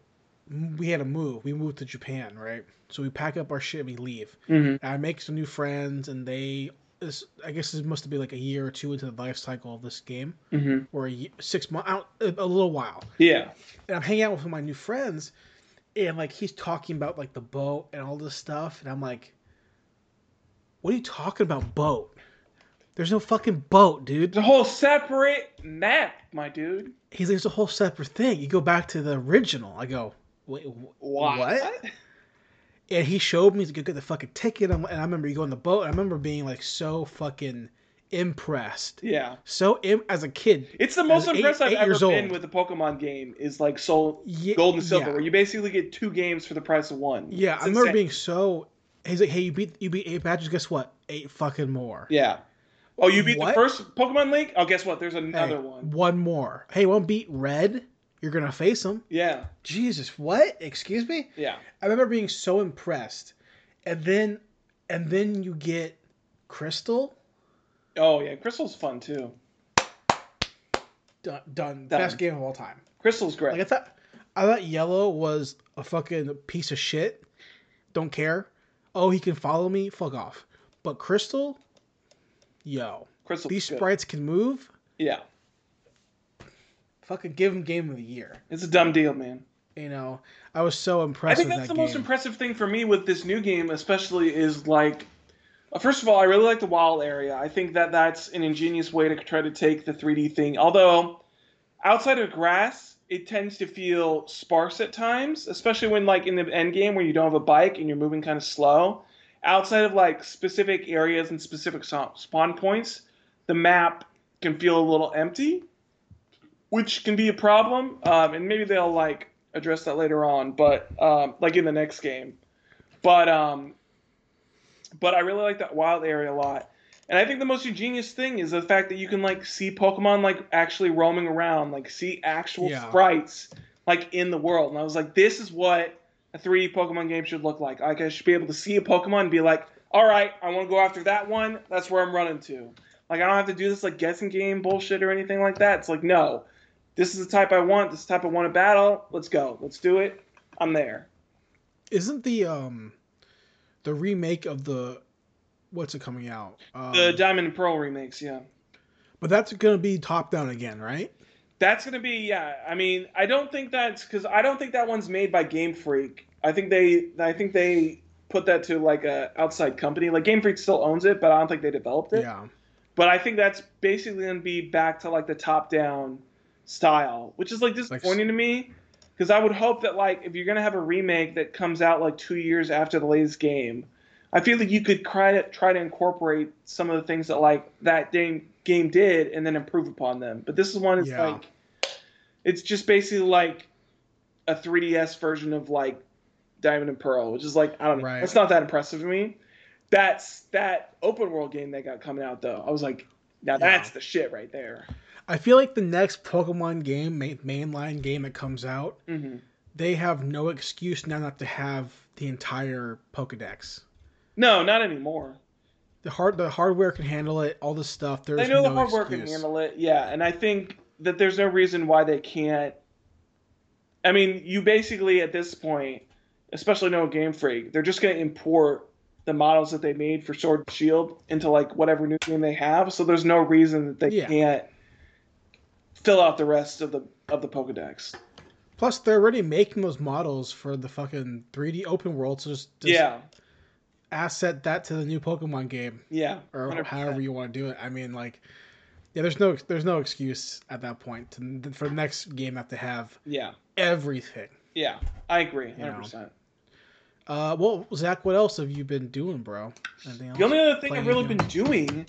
we had to move. We moved to Japan, right? So we pack up our shit and we leave. Mm-hmm. And I make some new friends, and they... This, I guess this must have been like a year or two into the life cycle of this game. Mm-hmm. Or a, six months... out a, a little while. Yeah. And I'm hanging out with my new friends, and like he's talking about like the boat and all this stuff, and I'm like... What are you talking about, boat? There's no fucking boat, dude. There's a whole separate map, my dude. He's like, there's a whole separate thing. You go back to the original. I go, wait, wh- what? what? And he showed me, he's like, go get the fucking ticket. And I remember you go on the boat. And I remember being like so fucking impressed. Yeah. So Im- as a kid. It's the most impressed I've ever been with a Pokemon game is like Soul, yeah, Gold and Silver, yeah. where you basically get two games for the price of one. Yeah, it's I remember insane. being so... He's like, hey, you beat you beat eight badges. Guess what? Eight fucking more. Yeah. Oh, you beat what? the first Pokemon League? Oh, guess what? There's another hey, one. One more. Hey, one beat Red. You're gonna face him. Yeah. Jesus, what? Excuse me? Yeah. I remember being so impressed, and then, and then you get Crystal. Oh yeah, Crystal's fun too. Done. Done. done. Best game of all time. Crystal's great. Like I thought, I thought Yellow was a fucking piece of shit. Don't care. Oh, he can follow me? Fuck off. But Crystal? Yo. Crystal's These sprites good. Can move? Yeah. Fucking give him game of the year. It's a dumb deal, man. You know, I was so impressed with that game. I think that's the most impressive thing for me with this new game, especially, is like... First of all, I really like the wild area. I think that that's an ingenious way to try to take the three D thing. Although, outside of grass... It tends to feel sparse at times, especially when, like, in the end game where you don't have a bike and you're moving kind of slow. Outside of, like, specific areas and specific spawn points, the map can feel a little empty, which can be a problem. Um, and maybe they'll, like, address that later on, but, um, like, in the next game. But, um, but I really like that wild area a lot. And I think the most ingenious thing is the fact that you can like see Pokemon like actually roaming around, like see actual yeah. sprites like in the world. And I was like, this is what a three D Pokemon game should look like. Like I should be able to see a Pokemon and be like, all right, I want to go after that one. That's where I'm running to. Like I don't have to do this like guessing game bullshit or anything like that. It's like, no, this is the type I want. This is the type I want to battle. Let's go. Let's do it. I'm there. Isn't the um the remake of the what's it coming out? Um, the Diamond and Pearl remakes, yeah. But that's going to be top down again, right? That's going to be, yeah. I mean, I don't think that's because I don't think that one's made by Game Freak. I think they, I think they put that to like a outside company. Like Game Freak still owns it, but I don't think they developed it. Yeah. But I think that's basically going to be back to like the top down style, which is like disappointing like, to me. Because I would hope that like if you're going to have a remake that comes out like two years after the latest game, I feel like you could try to try to incorporate some of the things that like that game game did and then improve upon them. But this is one is yeah. like it's just basically like a three D S version of like Diamond and Pearl, which is like I don't know, right. That's not that impressive to me. That's that open world game they got coming out though. I was like, now yeah. that's the shit right there. I feel like the next Pokemon game, main, mainline game that comes out, mm-hmm. they have no excuse now not to have the entire Pokedex. No, not anymore. The hard the hardware can handle it. All this stuff. There's I know no the hardware excuse. Can handle it. Yeah, and I think that there's no reason why they can't. I mean, you basically at this point, especially no Game Freak, they're just going to import the models that they made for Sword and Shield into like whatever new game they have. So there's no reason that they yeah. can't fill out the rest of the of the Pokédex. Plus, they're already making those models for the fucking three D open world. So just, just... yeah. asset that to the new Pokemon game. Yeah. Or one hundred percent. However you want to do it. I mean, like, yeah, there's no there's no excuse at that point to, for the next game have to have yeah. everything. Yeah, I agree. one hundred percent. You know? Uh, well, Zach, what else have you been doing, bro? Anything else? The only other thing Playing I've really been doing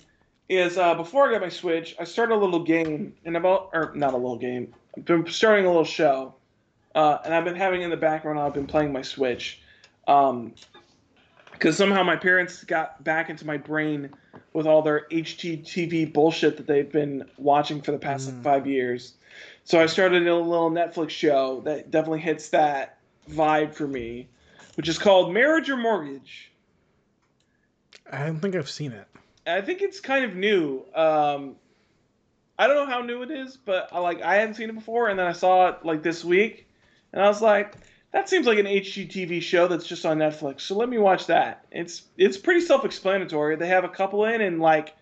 is uh, before I got my Switch, I started a little game, and about or not a little game. I've been starting a little show, uh, and I've been having in the background, I've been playing my Switch. Um... Because somehow my parents got back into my brain with all their H G T V bullshit that they've been watching for the past mm. like five years. So I started a little Netflix show that definitely hits that vibe for me, which is called Marriage or Mortgage. I don't think I've seen it. I think it's kind of new. Um, I don't know how new it is, but I like I hadn't seen it before, and then I saw it like this week, and I was like, that seems like an H G T V show that's just on Netflix. So let me watch that. It's it's pretty self-explanatory. They have a couple in and like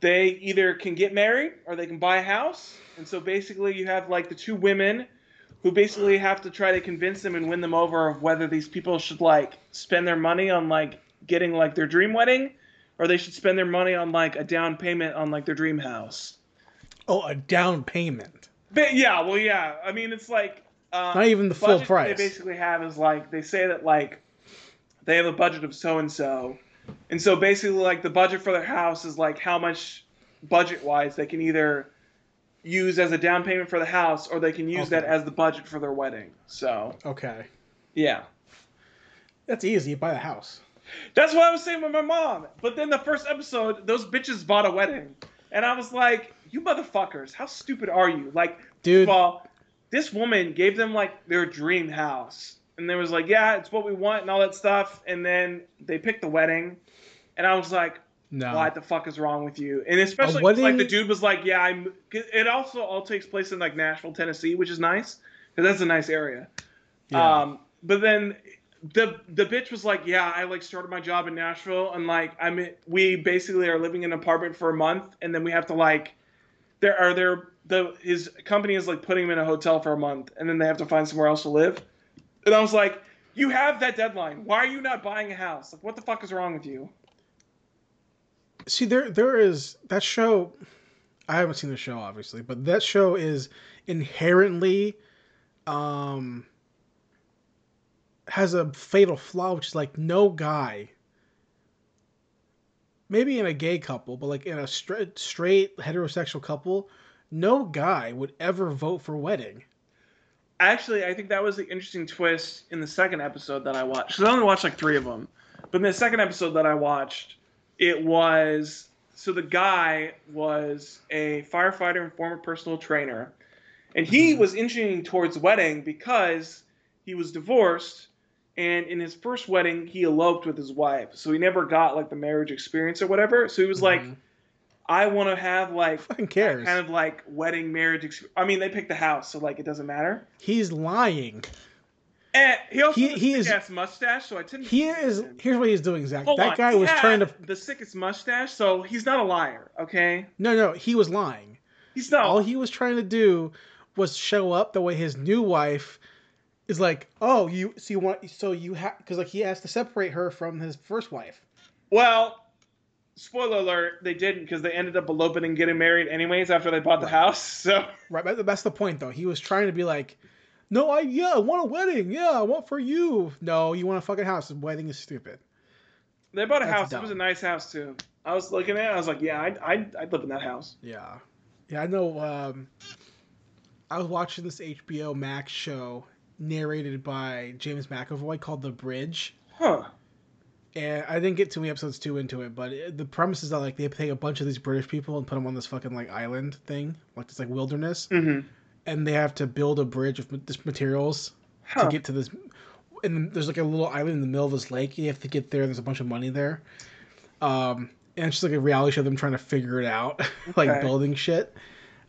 they either can get married or they can buy a house. And so basically you have like the two women who basically have to try to convince them and win them over of whether these people should like spend their money on like getting like their dream wedding or they should spend their money on like a down payment on like their dream house. Oh, a down payment. But, yeah, well, yeah. I mean, it's like Um, not even the full price. They basically have is like they say that like they have a budget of so and so, and so basically like the budget for their house is like how much budget wise they can either use as a down payment for the house or they can use okay. that as the budget for their wedding. So okay, yeah, that's easy. You buy the house. That's what I was saying with my mom. But then the first episode, those bitches bought a wedding, and I was like, you motherfuckers, how stupid are you? Like, dude. Well, this woman gave them, like, their dream house. And they was like, yeah, it's what we want and all that stuff. And then they picked the wedding. And I was like, no. What the fuck is wrong with you? And especially, like, the dude was like, yeah, I'm... It also all takes place in, like, Nashville, Tennessee, which is nice. Because that's a nice area. Yeah. Um, but then the the bitch was like, yeah, I, like, started my job in Nashville. And, like, I'm we basically are living in an apartment for a month. And then we have to, like... There are there... The, his company is like putting him in a hotel for a month and then they have to find somewhere else to live. And I was like, you have that deadline. Why are you not buying a house? Like, what the fuck is wrong with you? See, there, there is that show. I haven't seen the show obviously, but that show is inherently, um, has a fatal flaw, which is like no guy, maybe in a gay couple, but like in a straight, straight heterosexual couple, no guy would ever vote for wedding. Actually, I think that was the interesting twist in the second episode that I watched. So I only watched like three of them. But in the second episode that I watched, it was so the guy was a firefighter and former personal trainer. And he was inching towards wedding because he was divorced. And in his first wedding, he eloped with his wife. So he never got, like, the marriage experience or whatever. So he was mm-hmm. like, I want to have, like, fucking cares. Kind of, like, wedding marriage experience. I mean, they picked the house, so, like, it doesn't matter. He's lying. And he also he, has he is, ass mustache, so I didn't... He is... Him. Here's what he's doing, Zach. Hold that on. guy he was trying to... the sickest mustache, so he's not a liar, okay? No, no, he was lying. He's not... All he was trying to do... was show up the way his new wife is like, oh, you so you want so you have because like he has to separate her from his first wife. Well, spoiler alert, they didn't because they ended up eloping and getting married anyways after they bought right. the house. So right, but that's the point though. He was trying to be like, no, I yeah, I want a wedding, yeah, I want for you. No, you want a fucking house. The wedding is stupid. They bought a that's house. Dumb. It was a nice house too. I was looking at it. I was like, yeah, I'd I'd, I'd live in that house. Yeah, yeah, I know. Um, I was watching this H B O Max show narrated by James McAvoy called The Bridge. Huh. And I didn't get too many episodes too into it, but it, the premise is that like they take a bunch of these British people and put them on this fucking like island thing, like this like wilderness, mm-hmm. and they have to build a bridge with this materials huh. to get to this. And there's like a little island in the middle of this lake. You have to get there. And there's a bunch of money there. Um, and it's just like a reality show of them trying to figure it out, like okay. building shit.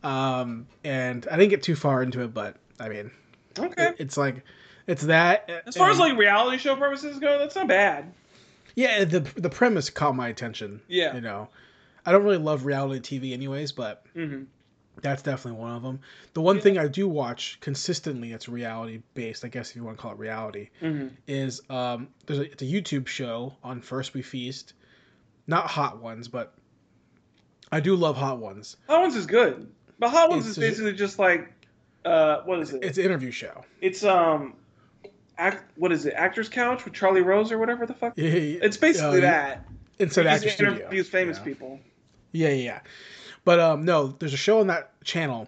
Um, and I didn't get too far into it, but I mean, okay, it, it's like, it's that as far as like reality show premises go, that's not bad. Yeah. The, the premise caught my attention. Yeah. You know, I don't really love reality T V anyways, but mm-hmm. that's definitely one of them. The one yeah. thing I do watch consistently, it's reality based, I guess if you want to call it reality mm-hmm. is, um, there's a, it's a YouTube show on First We Feast, not Hot Ones, but I do love Hot Ones. Hot Ones is good. But Hot Ones it's, is basically just like, uh, what is it? It's an interview show. It's, um, act, what is it? Actor's Couch with Charlie Rose or whatever the fuck? Yeah, yeah, it's basically uh, that. It's an actor's studio. It interviews famous yeah. people. Yeah, yeah, yeah. But, um, no, there's a show on that channel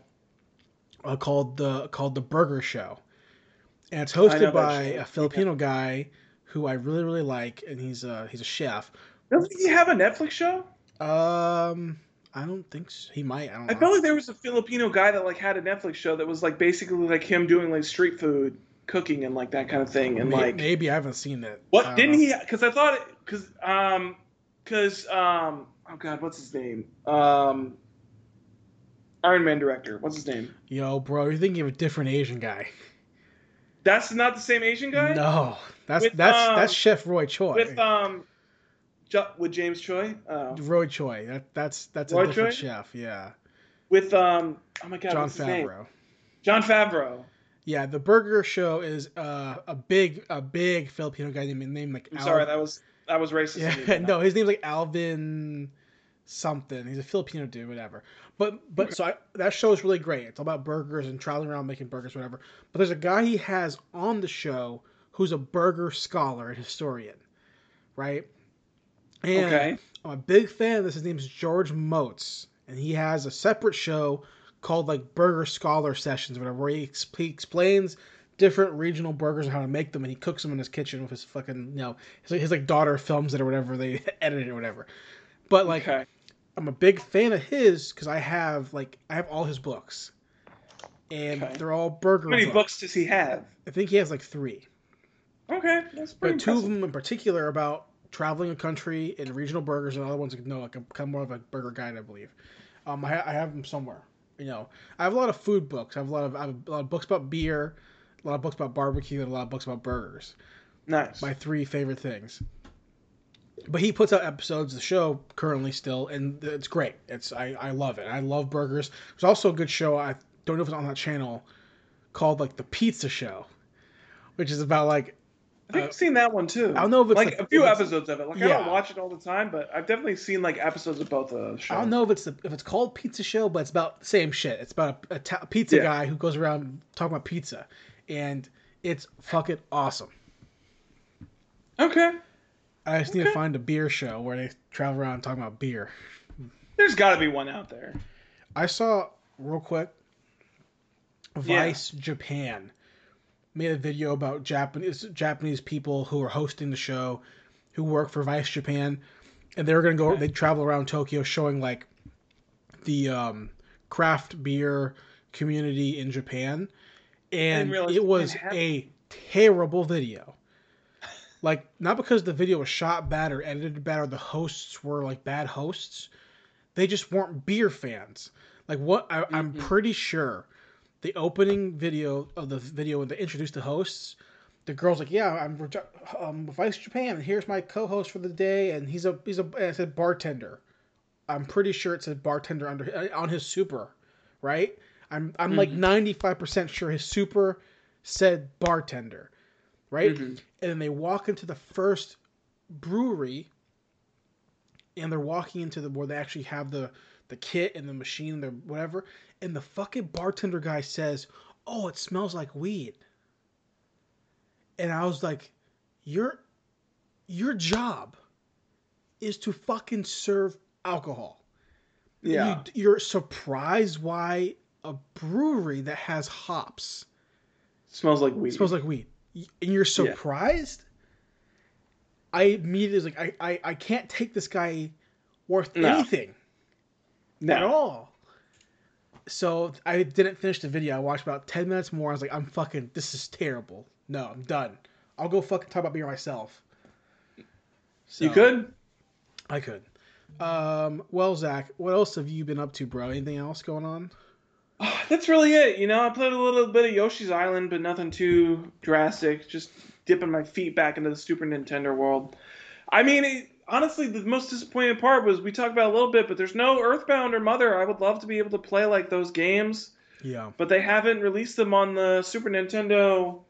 uh, called the called The Burger Show. And it's hosted by a Filipino yeah. guy who I really, really like, and he's a, he's a chef. Doesn't he have a Netflix show? Um... I don't think so. He might. I don't know. I felt like there was a Filipino guy that like had a Netflix show that was like basically like him doing like street food cooking and like that kind of thing. And maybe, like maybe I haven't seen it. What didn't know. he? Because I thought it. Because um, because um, oh god, what's his name? Um, Iron Man director. What's his name? Yo, bro, you're thinking of a different Asian guy. That's not the same Asian guy. No, that's with, that's um, that's Chef Roy Choi. With um. With James Choi, oh. Roy Choi. That, that's that's Roy a different Choi? chef, yeah. With um, oh my god, John what's his Favreau. Name? John Favreau. Yeah, The Burger Show is uh, a big a big Filipino guy named named like. I'm Al- sorry, that was that was racist. Yeah, to me, no, his name's like Alvin something. He's a Filipino dude, whatever. But but okay. so I, that show is really great. It's all about burgers and traveling around making burgers, whatever. But there's a guy he has on the show who's a burger scholar and historian, right? And okay. I'm a big fan of this. His name's George Motes, and he has a separate show called like Burger Scholar Sessions, whatever, where he, ex- he explains different regional burgers and how to make them, and he cooks them in his kitchen with his fucking, you know, his, his like daughter films it or whatever, they edit it or whatever. But like, okay. I'm a big fan of his because I have like I have all his books, and okay. they're all burger. How many books. books does he have? I think he has like three. Okay, that's pretty. But two impressive. Of them in particular about. Traveling a country and regional burgers, and other ones like no, like I'm kind of more of a burger guide, I believe. Um, I, ha- I have them somewhere. You know, I have a lot of food books. I have a lot of I have a lot of books about beer, a lot of books about barbecue, and a lot of books about burgers. Nice. My three favorite things. But he puts out episodes of the show currently still, and it's great. It's I, I love it. I love burgers. There's also a good show. I don't know if it's on that channel, called like The Pizza Show, which is about like. I think uh, I've seen that one too. I don't know if it's like, like a few episodes of it. Like yeah. I don't watch it all the time, but I've definitely seen like episodes of both of the shows. I don't know if it's the, if it's called Pizza Show, but it's about the same shit. It's about a, a ta- pizza yeah. guy who goes around talking about pizza, and it's fucking awesome. Okay. I just okay. need to find a beer show where they travel around talking about beer. There's got to be one out there. I saw real quick. Vice yeah. Japan. Made a video about Japanese Japanese people who are hosting the show, who work for Vice Japan, and they were going to go, they'd travel around Tokyo showing like the um, craft beer community in Japan. And it was a terrible video. Like, not because the video was shot bad or edited bad or the hosts were like bad hosts. They just weren't beer fans. Like, what I, mm-hmm. I'm pretty sure the opening video of the video when they introduced the hosts, the girl's like, "Yeah, I'm um, Vice Japan, and here's my co-host for the day, and he's a he's a." And I said bartender. I'm pretty sure it said bartender under on his super, right? I'm I'm mm-hmm. like ninety-five percent sure his super said bartender, right? Mm-hmm. And then they walk into the first brewery, and they're walking into the where they actually have the the kit and the machine and the whatever, and the fucking bartender guy says, "Oh, it smells like weed." And I was like, your your job is to fucking serve alcohol. Yeah. You, you're surprised why a brewery that has hops smells like weed. Smells like weed. And you're surprised? Yeah. I immediately was like, I, I, I can't take this guy worth no. anything. No. At all. So I didn't finish the video. I watched about ten minutes more. I was like, I'm fucking, this is terrible. No, I'm done. I'll go fucking talk about beer myself. So, you could? I could. Um, well, Zach, what else have you been up to, bro? Anything else going on? Oh, that's really it. You know, I played a little bit of Yoshi's Island, but nothing too drastic. Just dipping my feet back into the Super Nintendo world. I mean, it, honestly, the most disappointing part was we talked about a little bit, but there's no Earthbound or Mother. I would love to be able to play like those games. Yeah. But they haven't released them on the Super Nintendo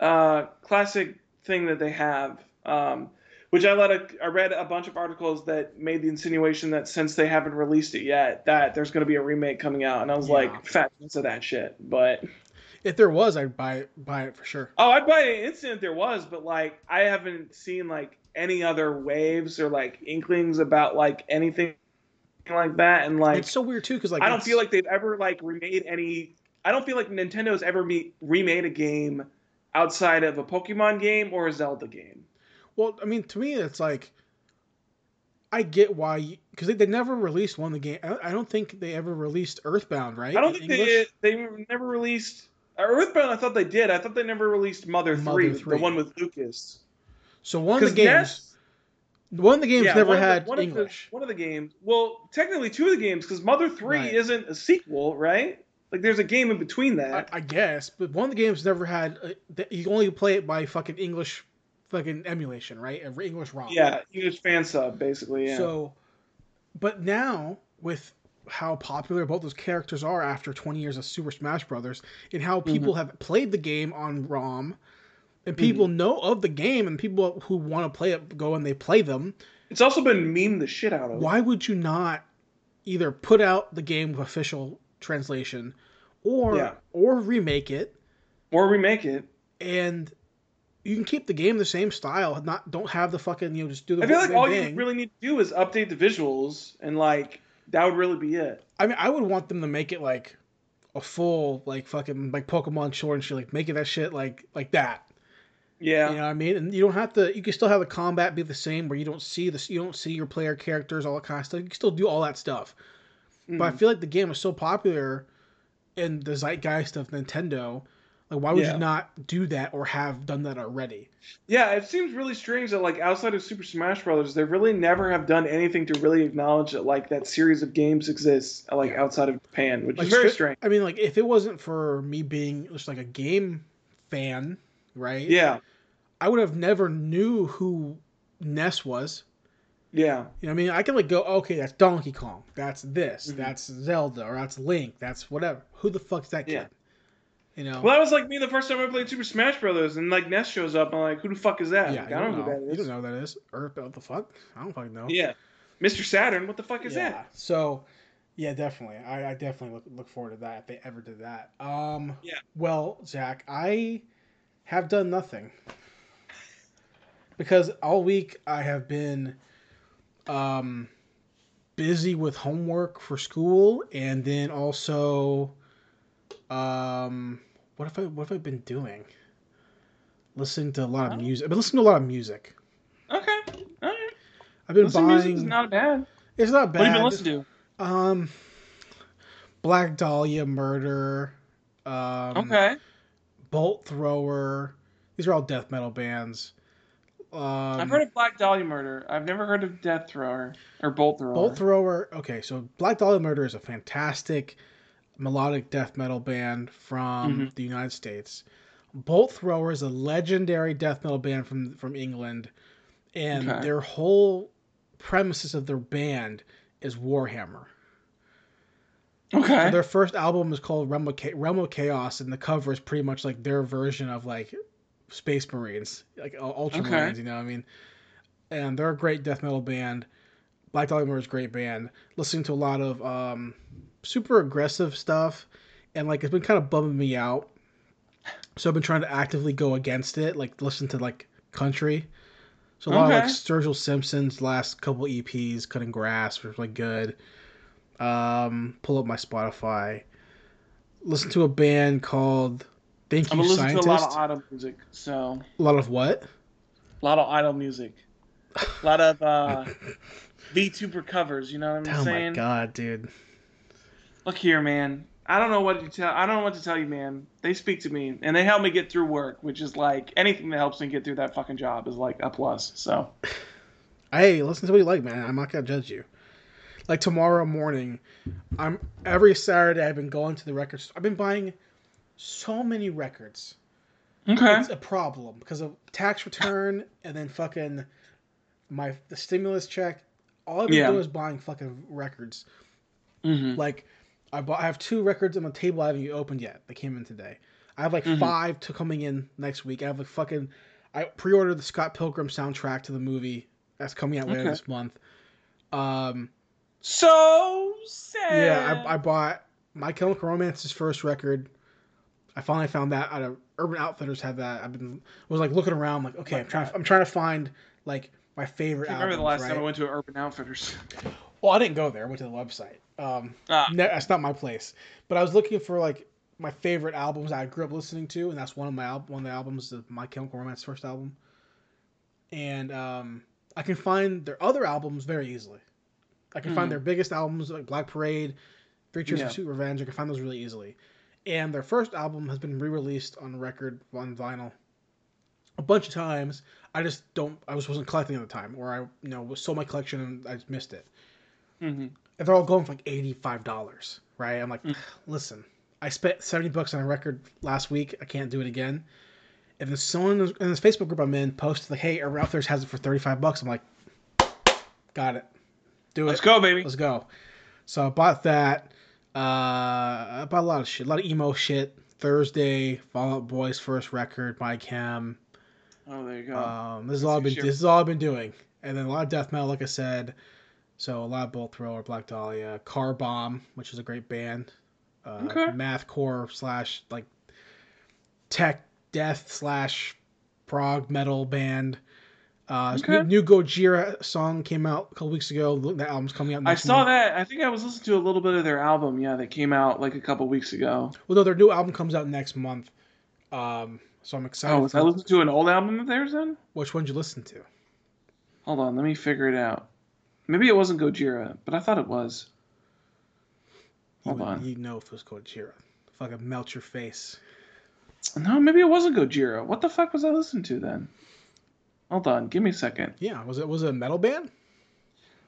Uh, classic thing that they have, um, which I let a, I read a bunch of articles that made the insinuation that since they haven't released it yet, that there's going to be a remake coming out, and I was yeah. like, fat chance of that shit. But if there was, I'd buy it, buy it for sure. Oh, I'd buy it instant if there was, but like I haven't seen like any other waves or like inklings about like anything like that, and like it's so weird too because like I don't feel like they've ever like remade any. I don't feel like Nintendo's ever me- remade a game outside of a Pokemon game or a Zelda game. Well, I mean, to me, it's like, I get why, because they, they never released one of the game. I don't think they ever released Earthbound, right? I don't think they, they never released, Earthbound I thought they did. I thought they never released Mother three, the one with Lucas. So one of the games, Ness, one of the games yeah, never had the, one English. Of the, one of the games, well, technically two of the games, because Mother three right. isn't a sequel, right? Like, there's a game in between that. I, I guess, but one of the games never had... Uh, you only play it by fucking English fucking emulation, right? English ROM. Yeah, English fan sub, basically, yeah. So, but now, with how popular both those characters are after twenty years of Super Smash Bros., and how people mm-hmm. have played the game on ROM, and people mm-hmm. know of the game, and people who want to play it go and they play them. It's also been memed the shit out of it. Why would you not either put out the game with official translation or yeah. or remake it or remake it and you can keep the game the same style, not don't have the fucking, you know, just do the I feel like all thing. You really need to do is update the visuals and like that would really be it. I mean, I would want them to make it like a full like fucking like Pokemon Sword and shit, like making that shit like like that. Yeah, you know what I mean? And you don't have to, you can still have the combat be the same where you don't see this, you don't see your player characters, all that kind of stuff. You can still do all that stuff. But I feel like the game was so popular in the zeitgeist of Nintendo. Like, why would yeah. you not do that or have done that already? Yeah, it seems really strange that, like, outside of Super Smash Bros., they really never have done anything to really acknowledge that, like, that series of games exists, like, yeah. outside of Japan, which like, is very stri- strange. I mean, like, if it wasn't for me being just, like, a game fan, right? Yeah. I would have never knew who Ness was. Yeah. You know what I mean? I can like go, okay, that's Donkey Kong. That's this. Mm-hmm. That's Zelda. Or that's Link. That's whatever. Who the fuck's that kid? Yeah. You know? Well, that was like me the first time I played Super Smash Bros. And like Ness shows up. I'm like, who the fuck is that? Yeah, like, I don't know who that is. You don't know who that is. Earth, what the fuck? I don't fucking know. Yeah. Mister Saturn, what the fuck is yeah. that? So, yeah, definitely. I, I definitely look, look forward to that if they ever did that. Um, yeah. Well, Zach, I have done nothing. Because all week I have been... Um, busy with homework for school, and then also, um, what have I what have I been doing? Listening to a lot of music. I've been listening to a lot of music. Okay, all right. I've been listen buying. Music's not bad. It's not bad. What have you been listening to? Um, Black Dahlia Murder. Um, okay. Bolt Thrower. These are all death metal bands. Um, I've heard of Black Dahlia Murder. I've never heard of Death Thrower or Bolt Thrower. Bolt Thrower. Okay, so Black Dahlia Murder is a fantastic melodic death metal band from mm-hmm. the United States. Bolt Thrower is a legendary death metal band from from England, and okay. their whole premises of their band is Warhammer. Okay. So their first album is called Realm of, Cha- Realm of Chaos, and the cover is pretty much like their version of like Space Marines, like Ultramarines, okay. you know what I mean? And they're a great death metal band. Black Dahlia Murder is a great band. Listening to a lot of um, super aggressive stuff, and like it's been kind of bumming me out. So I've been trying to actively go against it, like listen to like country. So a lot okay. of like Sturgill Simpson's last couple E Ps, Cutting Grass, which was like good. Um, pull up my Spotify. Listen to a band called Thank You Scientist. I'm listening to a lot of idle music. So a lot of what? A lot of idle music. A lot of uh, VTuber covers. You know what I'm oh saying? Oh my god, dude! Look here, man. I don't know what to tell. I don't know what to tell you, man. They speak to me and they help me get through work, which is like anything that helps me get through that fucking job is like a plus. So, hey, listen to what you like, man. I'm not gonna judge you. Like tomorrow morning, I'm every Saturday I've been going to the record store. I've been buying so many records. Okay. It's a problem because of tax return and then fucking my the stimulus check. All I've been yeah. doing is buying fucking records. Mm-hmm. Like I bought, I have two records on the table I haven't even opened yet. They came in today. I have like mm-hmm. five to coming in next week. I have like fucking I pre-ordered the Scott Pilgrim soundtrack to the movie that's coming out later okay. this month. Um, so sad. Yeah, I, I bought My Chemical Romance's first record. I finally found that out of Urban Outfitters had that. I've been was like looking around like okay, oh I'm trying God. I'm trying to find like my favorite album. I remember albums, the last right? time I went to Urban Outfitters. Well, I didn't go there. I went to the website. Um, ah. ne- that's not my place. But I was looking for like my favorite albums I grew up listening to, and that's one of my al- one of the albums of My Chemical Romance's first album. And um, I can find their other albums very easily. I can mm-hmm. find their biggest albums like Black Parade, Three Cheers yeah. for Sweet Revenge. I can find those really easily. And their first album has been re-released on record, on vinyl, a bunch of times. I just don't. I just wasn't collecting at the time, or I, you know, sold my collection and I just missed it. Mm-hmm. And they're all going for like eighty-five dollars, right? I'm like, mm. listen, I spent seventy bucks on a record last week. I can't do it again. And then someone in this Facebook group I'm in posted like, "Hey, Urban Outfitters has it for thirty-five bucks." I'm like, got it, do it. Let's go, baby. Let's go. So I bought that. Uh, I bought a lot of shit, a lot of emo shit. Thursday, Fall Out Boy's first record, My Chem. Oh, there you go. Um, this is all I've been. Sure. This is all I've been doing, and then a lot of death metal, like I said. So a lot of Bolt Thrower, Black Dahlia, Car Bomb, which is a great band. Uh, okay. Mathcore slash like tech death slash prog metal band. Uh, okay. New, new Gojira song came out a couple weeks ago. That album's coming out next I saw month. That. I think I was listening to a little bit of their album. Yeah, that came out like a couple weeks ago. Well, no, their new album comes out next month. Um, so I'm excited. Oh, was I listening to an old album of theirs then? Which one did you listen to? Hold on. Let me figure it out. Maybe it wasn't Gojira, but I thought it was. Hold you, on. You know if it was Gojira. Fucking melt your face. No, maybe it wasn't Gojira. What the fuck was I listening to then? Hold on, give me a second. Yeah, was it was it a metal band?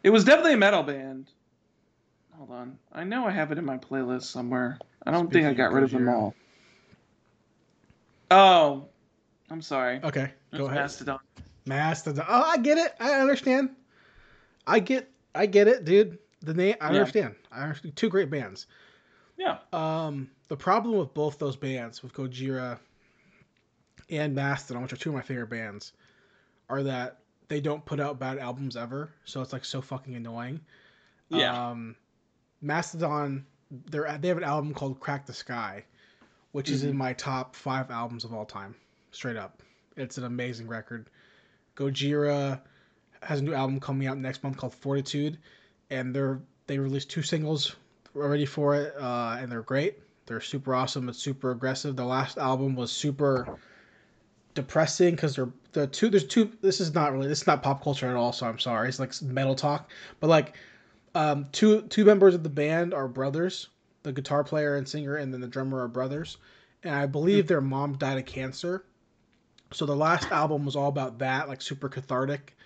It was definitely a metal band. Hold on. I know I have it in my playlist somewhere. I don't Speaking think I got rid of them all. Oh, I'm sorry. Okay, go ahead. Mastodon. Mastodon. Oh, I get it. I understand. I get I get it, dude. The name, I yeah. understand. I understand. Two great bands. Yeah. Um, the problem with both those bands, with Gojira and Mastodon, which are two of my favorite bands, are that they don't put out bad albums ever, so it's like so fucking annoying. Yeah. Um, Mastodon, they're they have an album called Crack the Sky, which mm-hmm. is in my top five albums of all time, straight up. It's an amazing record. Gojira has a new album coming out next month called Fortitude, and they're they released two singles already for it, uh, and they're great. They're super awesome. It's super aggressive. The last album was super depressing because they're the two. There's two. This is not really. This is not pop culture at all. So I'm sorry. It's like metal talk. But like, um, two two members of the band are brothers. The guitar player and singer, and then the drummer are brothers. And I believe their mom died of cancer. So the last album was all about that, like super cathartic,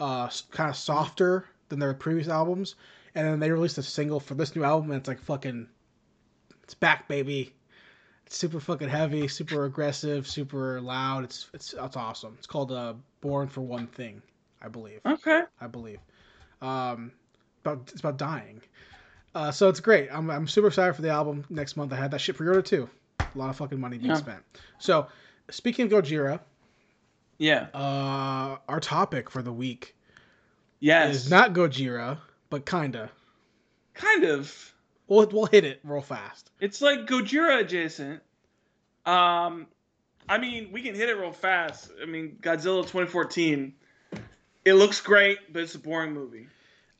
uh, kind of softer than their previous albums. And then they released a single for this new album, and it's like fucking, it's back, baby. It's super fucking heavy, super aggressive, super loud. It's it's it's awesome. It's called uh, "Born for One Thing," I believe. Okay. I believe. Um, about it's about dying. Uh, so it's great. I'm I'm super excited for the album next month. I had that shit pre-order too. A lot of fucking money being yeah. spent. So, speaking of Gojira, yeah, uh, our topic for the week, yes, is not Gojira, but kinda, kind of. We'll we'll hit it real fast. It's like Gojira adjacent. Um, I mean, we can hit it real fast. I mean, Godzilla twenty fourteen. It looks great, but it's a boring movie.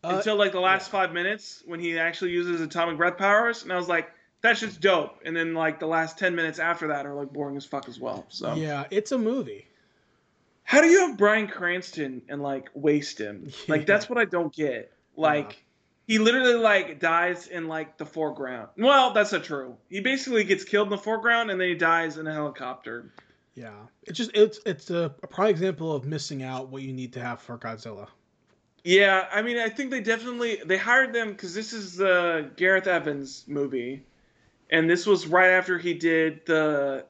Uh, Until, like, the last yeah. five minutes when he actually uses atomic breath powers. And I was like, that shit's dope. And then, like, the last ten minutes after that are, like, boring as fuck as well. So yeah, it's a movie. How do you have Bryan Cranston and, like, waste him? Yeah. Like, that's what I don't get. Like, uh-huh. he literally, like, dies in, like, the foreground. Well, that's not true. He basically gets killed in the foreground and then he dies in a helicopter. Yeah. It's just, it's, it's a, a prime example of missing out what you need to have for Godzilla. Yeah, I mean, I think they definitely... They hired them because this is the Gareth Evans movie. And this was right after he did the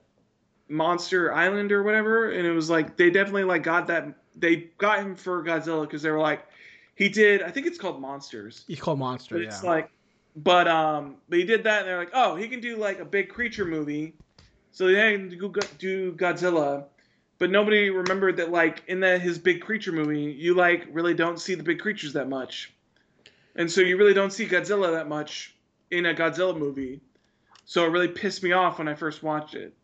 Monster Island or whatever. And it was like, they definitely like got that... They got him for Godzilla because they were like... He did... I think it's called Monsters. He's called Monsters, yeah. It's like... But, um, but he did that and they're like, oh, he can do like a big creature movie. So they didn't do Godzilla... But nobody remembered that, like, in that his big creature movie, you, like, really don't see the big creatures that much. And so you really don't see Godzilla that much in a Godzilla movie. So it really pissed me off when I first watched it.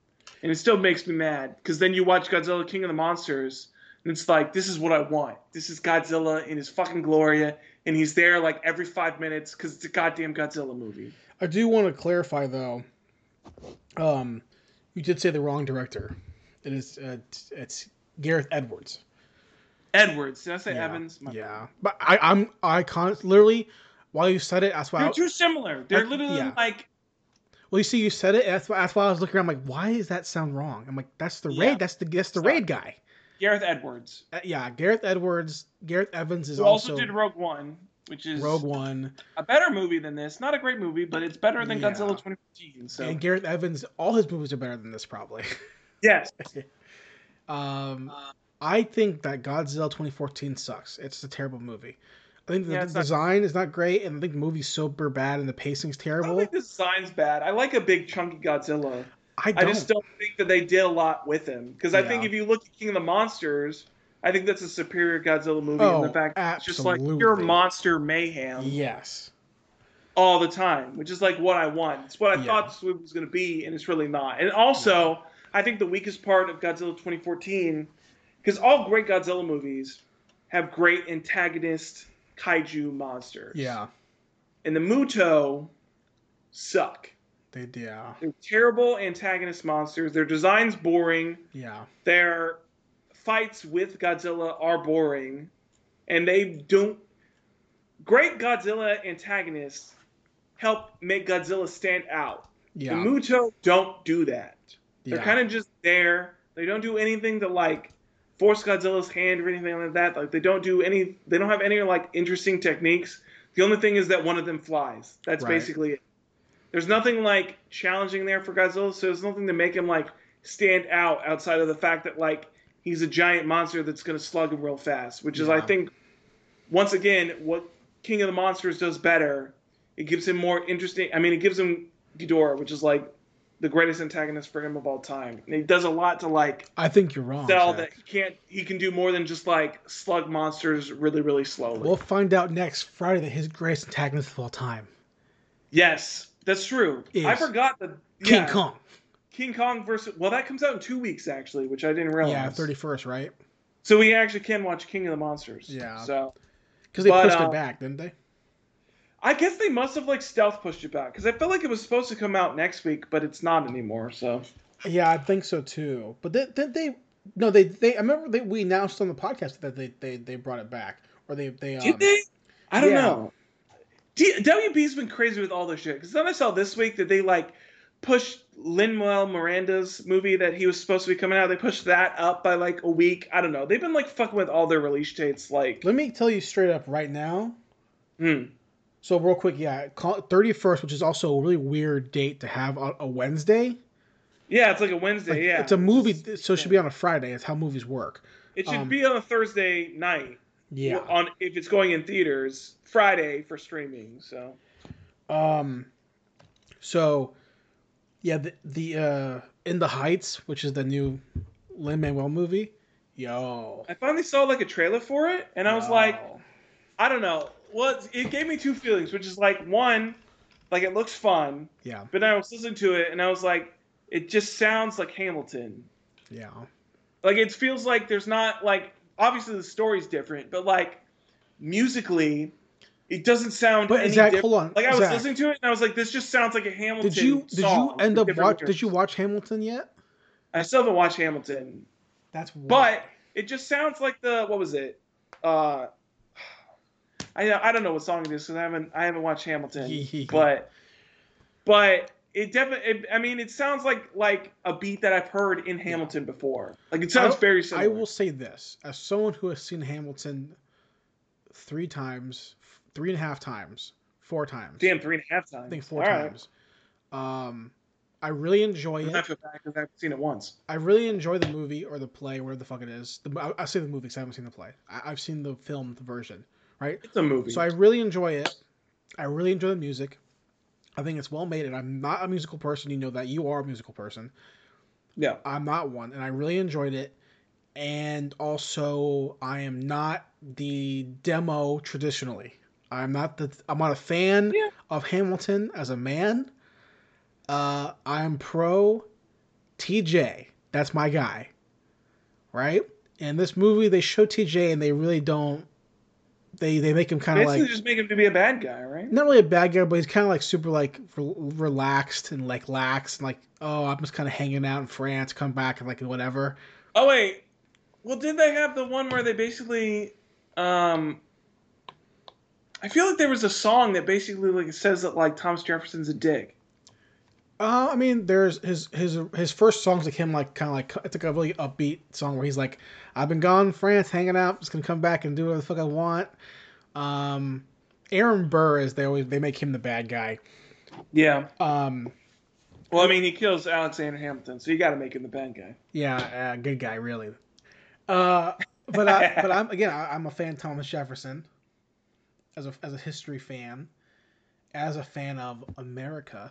And it still makes me mad. Because then you watch Godzilla King of the Monsters, and it's like, this is what I want. This is Godzilla in his fucking glory, and he's there, like, every five minutes because it's a goddamn Godzilla movie. I do want to clarify, though. Um, you did say the wrong director. It is. Uh, it's Gareth Edwards. Edwards. Did I say yeah. Evans? My yeah, friend. But I, I'm. I can't. Literally, while you said it, that's why they're I, too similar. They're I, literally yeah. like. Well, you see, you said it. That's why. That's why I was looking around. I'm like, why does that sound wrong? I'm like, that's the yeah. raid. That's the. That's the Sorry. raid guy. Gareth Edwards. Uh, yeah, Gareth Edwards. Gareth Evans is Who also. Also did Rogue One, which is Rogue One, a better movie than this. Not a great movie, but it's better than yeah. Godzilla twenty fifteen. So. And Gareth Evans, all his movies are better than this, probably. Yes. um, I think that Godzilla twenty fourteen sucks. It's a terrible movie. I think the yeah, design not... is not great, and I think the movie's super bad, and the pacing's terrible. I think the design's bad. I like a big, chunky Godzilla. I, don't... I just don't think that they did a lot with him. Because yeah. I think if you look at King of the Monsters, I think that's a superior Godzilla movie. Oh, in the fact that it's just like pure monster mayhem. Yes. All the time, which is like what I want. It's what I yeah. thought this movie was going to be, and it's really not. And also... Yeah. I think the weakest part of Godzilla twenty fourteen, because all great Godzilla movies have great antagonist kaiju monsters. Yeah. And the Muto suck. They yeah. They're terrible antagonist monsters. Their design's boring. Yeah. Their fights with Godzilla are boring. And they don't... Great Godzilla antagonists help make Godzilla stand out. Yeah. The Muto don't do that. They're yeah. kind of just there. They don't do anything to, like, force Godzilla's hand or anything like that. Like, they don't do any... They don't have any, like, interesting techniques. The only thing is that one of them flies. That's right. basically it. There's nothing, like, challenging there for Godzilla, so there's nothing to make him, like, stand out outside of the fact that, like, he's a giant monster that's going to slug him real fast, which yeah. is, I think, once again, what King of the Monsters does better. It gives him more interesting... I mean, it gives him Ghidorah, which is, like... the greatest antagonist for him of all time. And he does a lot to, like... I think you're wrong, sell Zach. That he can't... He can do more than just, like, slug monsters really, really slowly. We'll find out next Friday that his greatest antagonist of all time... Yes, that's true. I forgot that... King yeah, Kong. King Kong versus... Well, that comes out in two weeks, actually, which I didn't realize. Yeah, thirty-first, right? So we actually can watch King of the Monsters. Yeah. So... Because they but, pushed um, it back, didn't they? I guess they must have, like, stealth pushed it back. Because I felt like it was supposed to come out next week, but it's not anymore, so. Yeah, I think so, too. But did, did they No, they they I remember they we announced on the podcast that they they, they brought it back or they they um, did they? I don't yeah. know. D- W B's been crazy with all this shit because then I saw this week that they like pushed Lin-Manuel Miranda's movie that he was supposed to be coming out. They pushed that up by like a week. I don't know. They've been like fucking with all their release dates. Like, let me tell you straight up right now. Hmm. So real quick, yeah, thirty-first, which is also a really weird date to have on a Wednesday. Yeah, it's like a Wednesday, like, yeah. It's a movie, so it should be on a Friday. It's how movies work. It should um, be on a Thursday night. Yeah. On if it's going in theaters, Friday for streaming, so. Um, so, yeah, the, the uh, In the Heights, which is the new Lin-Manuel movie, yo. I finally saw, like, a trailer for it, and I was no. like, I don't know. Well, it gave me two feelings, which is, like, one, like, it looks fun. Yeah. But then I was listening to it, and I was like, it just sounds like Hamilton. Yeah. Like, it feels like there's not, like, obviously the story's different, but, like, musically, it doesn't sound but any Zach, different. Hold on. Like, I Zach, was listening to it, and I was like, this just sounds like a Hamilton did you, did song. You end up watch, did you watch Hamilton yet? I still haven't watched Hamilton. That's wild. But it just sounds like the, what was it? Uh, I I don't know what song it is, because I haven't, I haven't watched Hamilton. but, but... It definitely. I mean, it sounds like like a beat that I've heard in Hamilton yeah. before. Like it sounds I, very similar. I will say this: as someone who has seen Hamilton three times, three and a half times, four times. Damn, three and a half times. I think four All times. Right. Um, I really enjoy it. I feel bad because I've seen it once. I really enjoy the movie or the play, whatever the fuck it is. The, I, I say the movie because I haven't seen the play. I, I've seen the filmed version, right? It's a movie. So I really enjoy it. I really enjoy the music. I think it's well made, and I'm not a musical person. You know that. You are a musical person. Yeah. I'm not one, and I really enjoyed it. And also, I am not the demo traditionally. I'm not the. I'm not a fan yeah. of Hamilton as a man. Uh, I'm pro T J. That's my guy. Right? And this movie, they show T J, and they really don't. They they make him kind of like... Basically just make him to be a bad guy, right? Not really a bad guy, but he's kind of like super like re- relaxed and like lax and like, oh, I'm just kind of hanging out in France, come back and like whatever. Oh, wait. Well, did they have the one where they basically... Um, I feel like there was a song that basically like says that like Thomas Jefferson's a dick. Uh, I mean, there's his his his first song's like him like kind of like it's like a really upbeat song where he's like, "I've been gone in France, hanging out, just gonna come back and do whatever the fuck I want." Um, Aaron Burr is they always they make him the bad guy. Yeah. Um, well, I mean, he kills Alexander Hamilton, so you got to make him the bad guy. Yeah, uh, good guy, really. Uh, but I, but I'm again I, I'm a fan of Thomas Jefferson as a as a history fan, as a fan of America.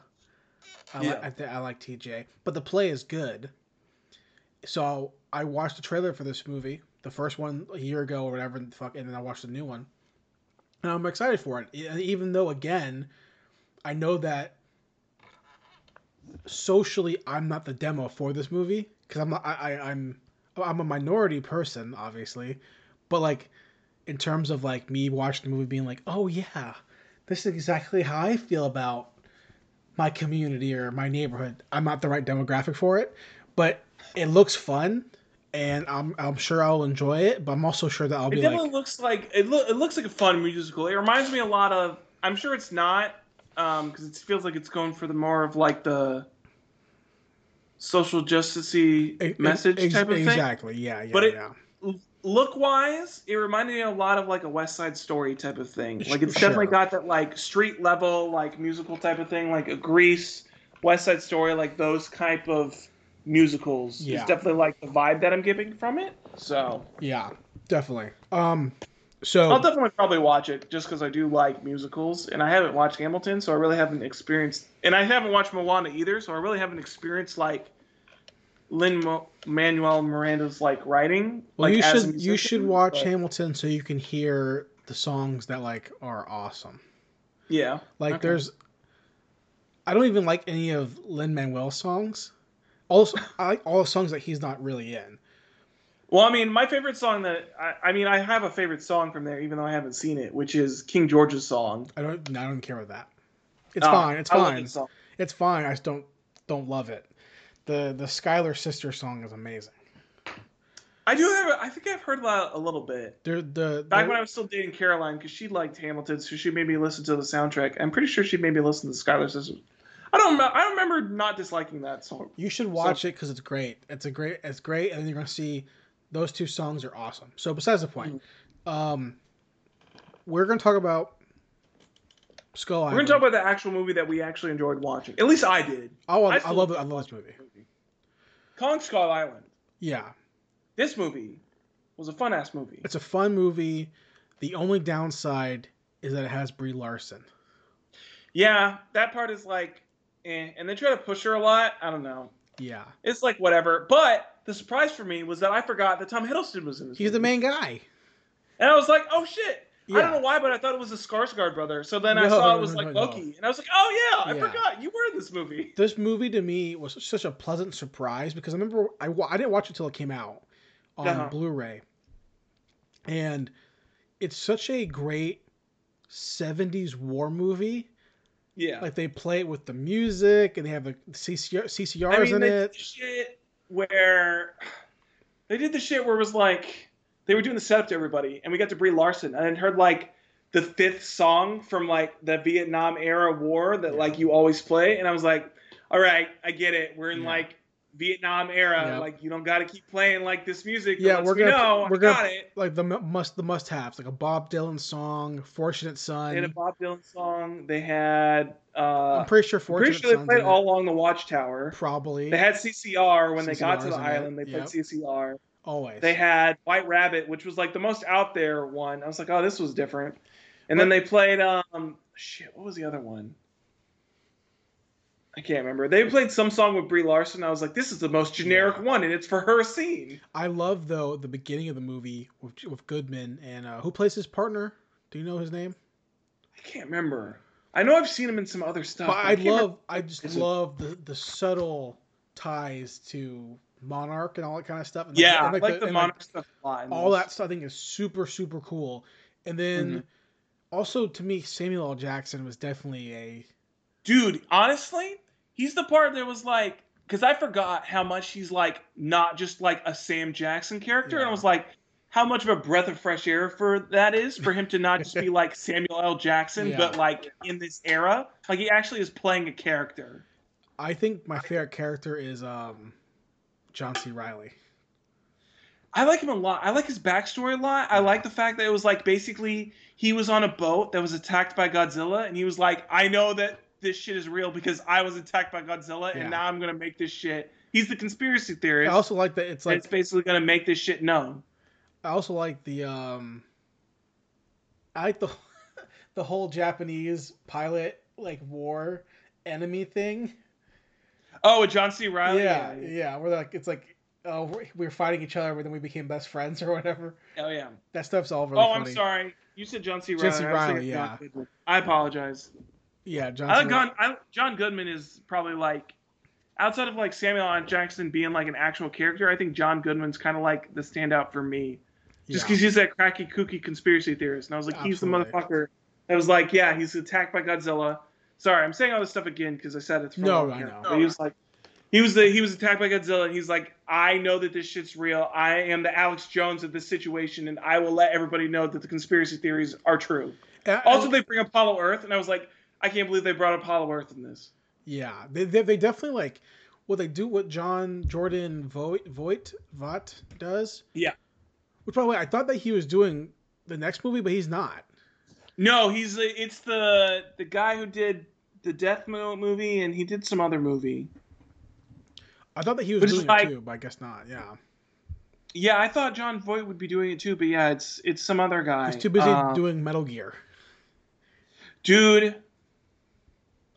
I, yeah. like, I, I like T J, but the play is good. So I watched the trailer for this movie, the first one a year ago or whatever, and then I watched the new one, and I'm excited for it. Even though, again, I know that socially I'm not the demo for this movie because I'm not, I, I I'm I'm a minority person, obviously, but like in terms of like me watching the movie being like, oh yeah, this is exactly how I feel about my community or my neighborhood. I'm not the right demographic for it, but it looks fun, and I'm I'm sure I'll enjoy it. But I'm also sure that I'll it be definitely like. It looks like it. Lo- it looks like a fun musical. It reminds me a lot of. I'm sure it's not, um, because it feels like it's going for the more of like the social justicey it, message it, ex- type of exactly. thing. Exactly. Yeah. Yeah. But it, yeah. look wise, it reminded me a lot of like a West Side Story type of thing. Like it's sure. definitely got that like street level, like musical type of thing, like a Grease, West Side Story, like those type of musicals. Yeah. It's definitely like the vibe that I'm getting from it. So yeah, definitely. Um, so I'll definitely probably watch it just because I do like musicals, and I haven't watched Hamilton, so I really haven't experienced, and I haven't watched Moana either, so I really haven't experienced like Lin-Manuel Miranda's like writing. Well, like, you should musician, you should watch but... Hamilton so you can hear the songs that like are awesome. Yeah, like okay. there's. I don't even like any of Lin-Manuel's songs. Also, I like all the songs that he's not really in. Well, I mean, my favorite song that I, I mean, I have a favorite song from there, even though I haven't seen it, which is King George's song. I don't. I don't care about that. It's uh, fine. It's I fine. Love that song. It's fine. I just don't don't love it. The the Skylar sister song is amazing. I do have. A, I think I've heard a, lot, a little bit. The, the, Back the, when I was still dating Caroline, because she liked Hamilton, so she made me listen to the soundtrack. I'm pretty sure she made me listen to Schuyler Sisters. I don't. I remember not disliking that song. You should watch so, it because it's great. It's a great. It's great, and you're gonna see those two songs are awesome. So besides the point, mm-hmm. um, we're gonna talk about Skull Island. We're gonna talk about the actual movie that we actually enjoyed watching. At least I did. Oh, I, I, I love. I love this movie. movie. Kong Skull Island. Yeah. This movie was a fun-ass movie. It's a fun movie. The only downside is that it has Brie Larson. Yeah, that part is like, eh. And they try to push her a lot. I don't know. Yeah. It's like, whatever. But the surprise for me was that I forgot that Tom Hiddleston was in this He's movie. The main guy. And I was like, oh, shit. Yeah. I don't know why, but I thought it was the Skarsgård brother. So then no, I saw it was no, like no, Loki. No. And I was like, oh, yeah, I yeah. forgot. You were in this movie. This movie, to me, was such a pleasant surprise because I remember I, I didn't watch it until it came out. On uh-huh. Blu-ray, and it's such a great seventies war movie. Yeah, like they play it with the music, and they have the C C R, C C Rs I mean, in they it. Did the shit where they did the shit where it was like they were doing the setup to everybody, and we got to Brie Larson, and I heard like the fifth song from like the Vietnam era war that yeah. like you always play, and I was like, all right, I get it. We're in yeah. like. Vietnam era, yep. like you don't got to keep playing like this music. Yeah, we're gonna, we know, we're I gonna, got it. Like the must, the must-haves, like a Bob Dylan song, "Fortunate Son." In a Bob Dylan song, they had. Uh, I'm pretty sure. Fortunate I'm pretty sure they Son's played all along the Watchtower. Probably. They had C C R when C C Rs they got to the island. It. They played yep. C C R. Always. They had White Rabbit, which was like the most out there one. I was like, oh, this was different. And what? Then they played um, shit. What was the other one? I can't remember. They played some song with Brie Larson. I was like, this is the most generic yeah. one, and it's for her scene. I love, though, the beginning of the movie with, with Goodman. And uh, who plays his partner? Do you know his name? I can't remember. I know I've seen him in some other stuff. But but I, I love, remember. I just is love the, the subtle ties to Monarch and all that kind of stuff. And yeah, the, and like, like the, the Monarch like stuff a lot. All that stuff I think is super, super cool. And then mm-hmm. also, to me, Samuel L. Jackson was definitely a... Dude, honestly, he's the part that was like, because I forgot how much he's like not just like a Sam Jackson character, yeah. and I was like, how much of a breath of fresh air for that is for him to not just be like Samuel L. Jackson, yeah. but like in this era, like he actually is playing a character. I think my favorite character is um, John C. Reilly. I like him a lot. I like his backstory a lot. I like the fact that it was like basically he was on a boat that was attacked by Godzilla, and he was like, I know that. This shit is real because I was attacked by Godzilla yeah. and now I'm going to make this shit. He's the conspiracy theorist. I also like that. It's like, it's basically going to make this shit known. I also like the, um, I like the, the whole Japanese pilot, like war enemy thing. Oh, with John C. Reilly. Yeah. Yeah. yeah. We're like, it's like, oh, uh, we were fighting each other, but then we became best friends or whatever. Oh yeah. That stuff's all really Oh, funny. I'm sorry. You said John C. Reilly. John C. Reilly. Yeah. I apologize. Yeah, John. I like John, I, John Goodman is probably like, outside of like Samuel L. Jackson being like an actual character, I think John Goodman's kind of like the standout for me, just because yeah. he's that cracky, kooky conspiracy theorist, and I was like, Absolutely. He's the motherfucker. I was like, yeah, he's attacked by Godzilla. Sorry, I'm saying all this stuff again because I said it's from no, I know. But he was like, he was the he was attacked by Godzilla, and he's like, I know that this shit's real. I am the Alex Jones of this situation, and I will let everybody know that the conspiracy theories are true. I, also, I, they bring up Hollow Earth, and I was like. I can't believe they brought up Hollow Earth in this. Yeah, they they, they definitely like what they do. What John Jordan Voight Voight Vaught does. Yeah, which by the way, I thought that he was doing the next movie, but he's not. No, he's it's the the guy who did the Death Note movie, and he did some other movie. I thought that he was which doing it like, too, but I guess not. Yeah. Yeah, I thought John Voight would be doing it too, but yeah, it's it's some other guy. He's too busy um, doing Metal Gear. Dude.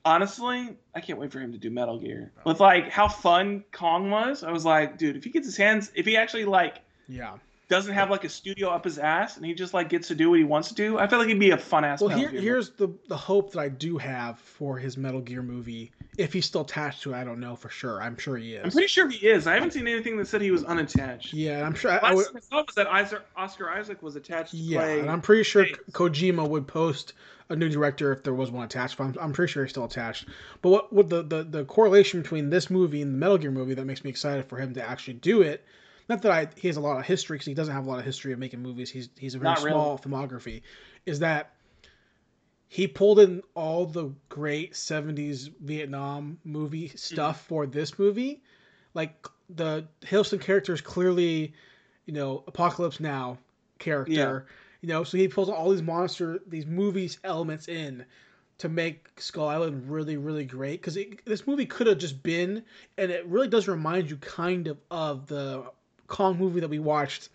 Honestly, I can't wait for him to do Metal Gear. With like how fun Kong was, I was like, dude, if he gets his hands, if he actually like, yeah, doesn't have like a studio up his ass and he just like gets to do what he wants to do, I feel like he'd be a fun ass. Well, Metal here, Gear here's the the hope that I do have for his Metal Gear movie. If he's still attached to it, I don't know for sure. I'm sure he is. I'm pretty sure he is. I haven't seen anything that said he was unattached. Yeah, I'm sure. I, I would, thought was that Oscar Isaac was attached. To yeah, play and I'm pretty sure States. Kojima would post. A new director, if there was one attached, but I'm, I'm pretty sure he's still attached. But what, what the, the the correlation between this movie and the Metal Gear movie that makes me excited for him to actually do it not that I, he has a lot of history, because he doesn't have a lot of history of making movies. He's he's a very not small really. filmography. Is that he pulled in all the great seventies Vietnam movie stuff mm-hmm. for this movie. Like, the Hiddleston character is clearly, you know, Apocalypse Now character. Yeah. You know, so he pulls all these monster, these movies elements in to make Skull Island really, really great. Because this movie could have just been, and it really does remind you kind of of the Kong movie that we watched.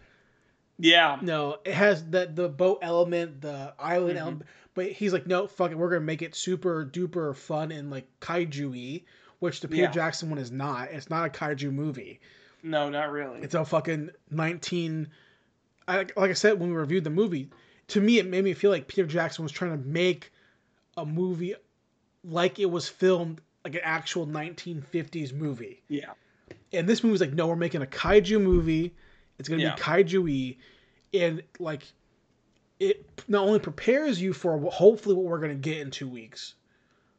Yeah. No, it has the, the boat element, the island mm-hmm. element. But he's like, no, fuck it, we're going to make it super duper fun and like kaiju-y, which the Peter yeah. Jackson one is not. It's not a kaiju movie. No, not really. It's a fucking nineteen... I, like I said, when we reviewed the movie, to me, it made me feel like Peter Jackson was trying to make a movie like it was filmed, like an actual nineteen fifties movie. Yeah. And this movie's like, no, we're making a kaiju movie. It's going to yeah. be kaiju-y. And like, it not only prepares you for hopefully what we're going to get in two weeks.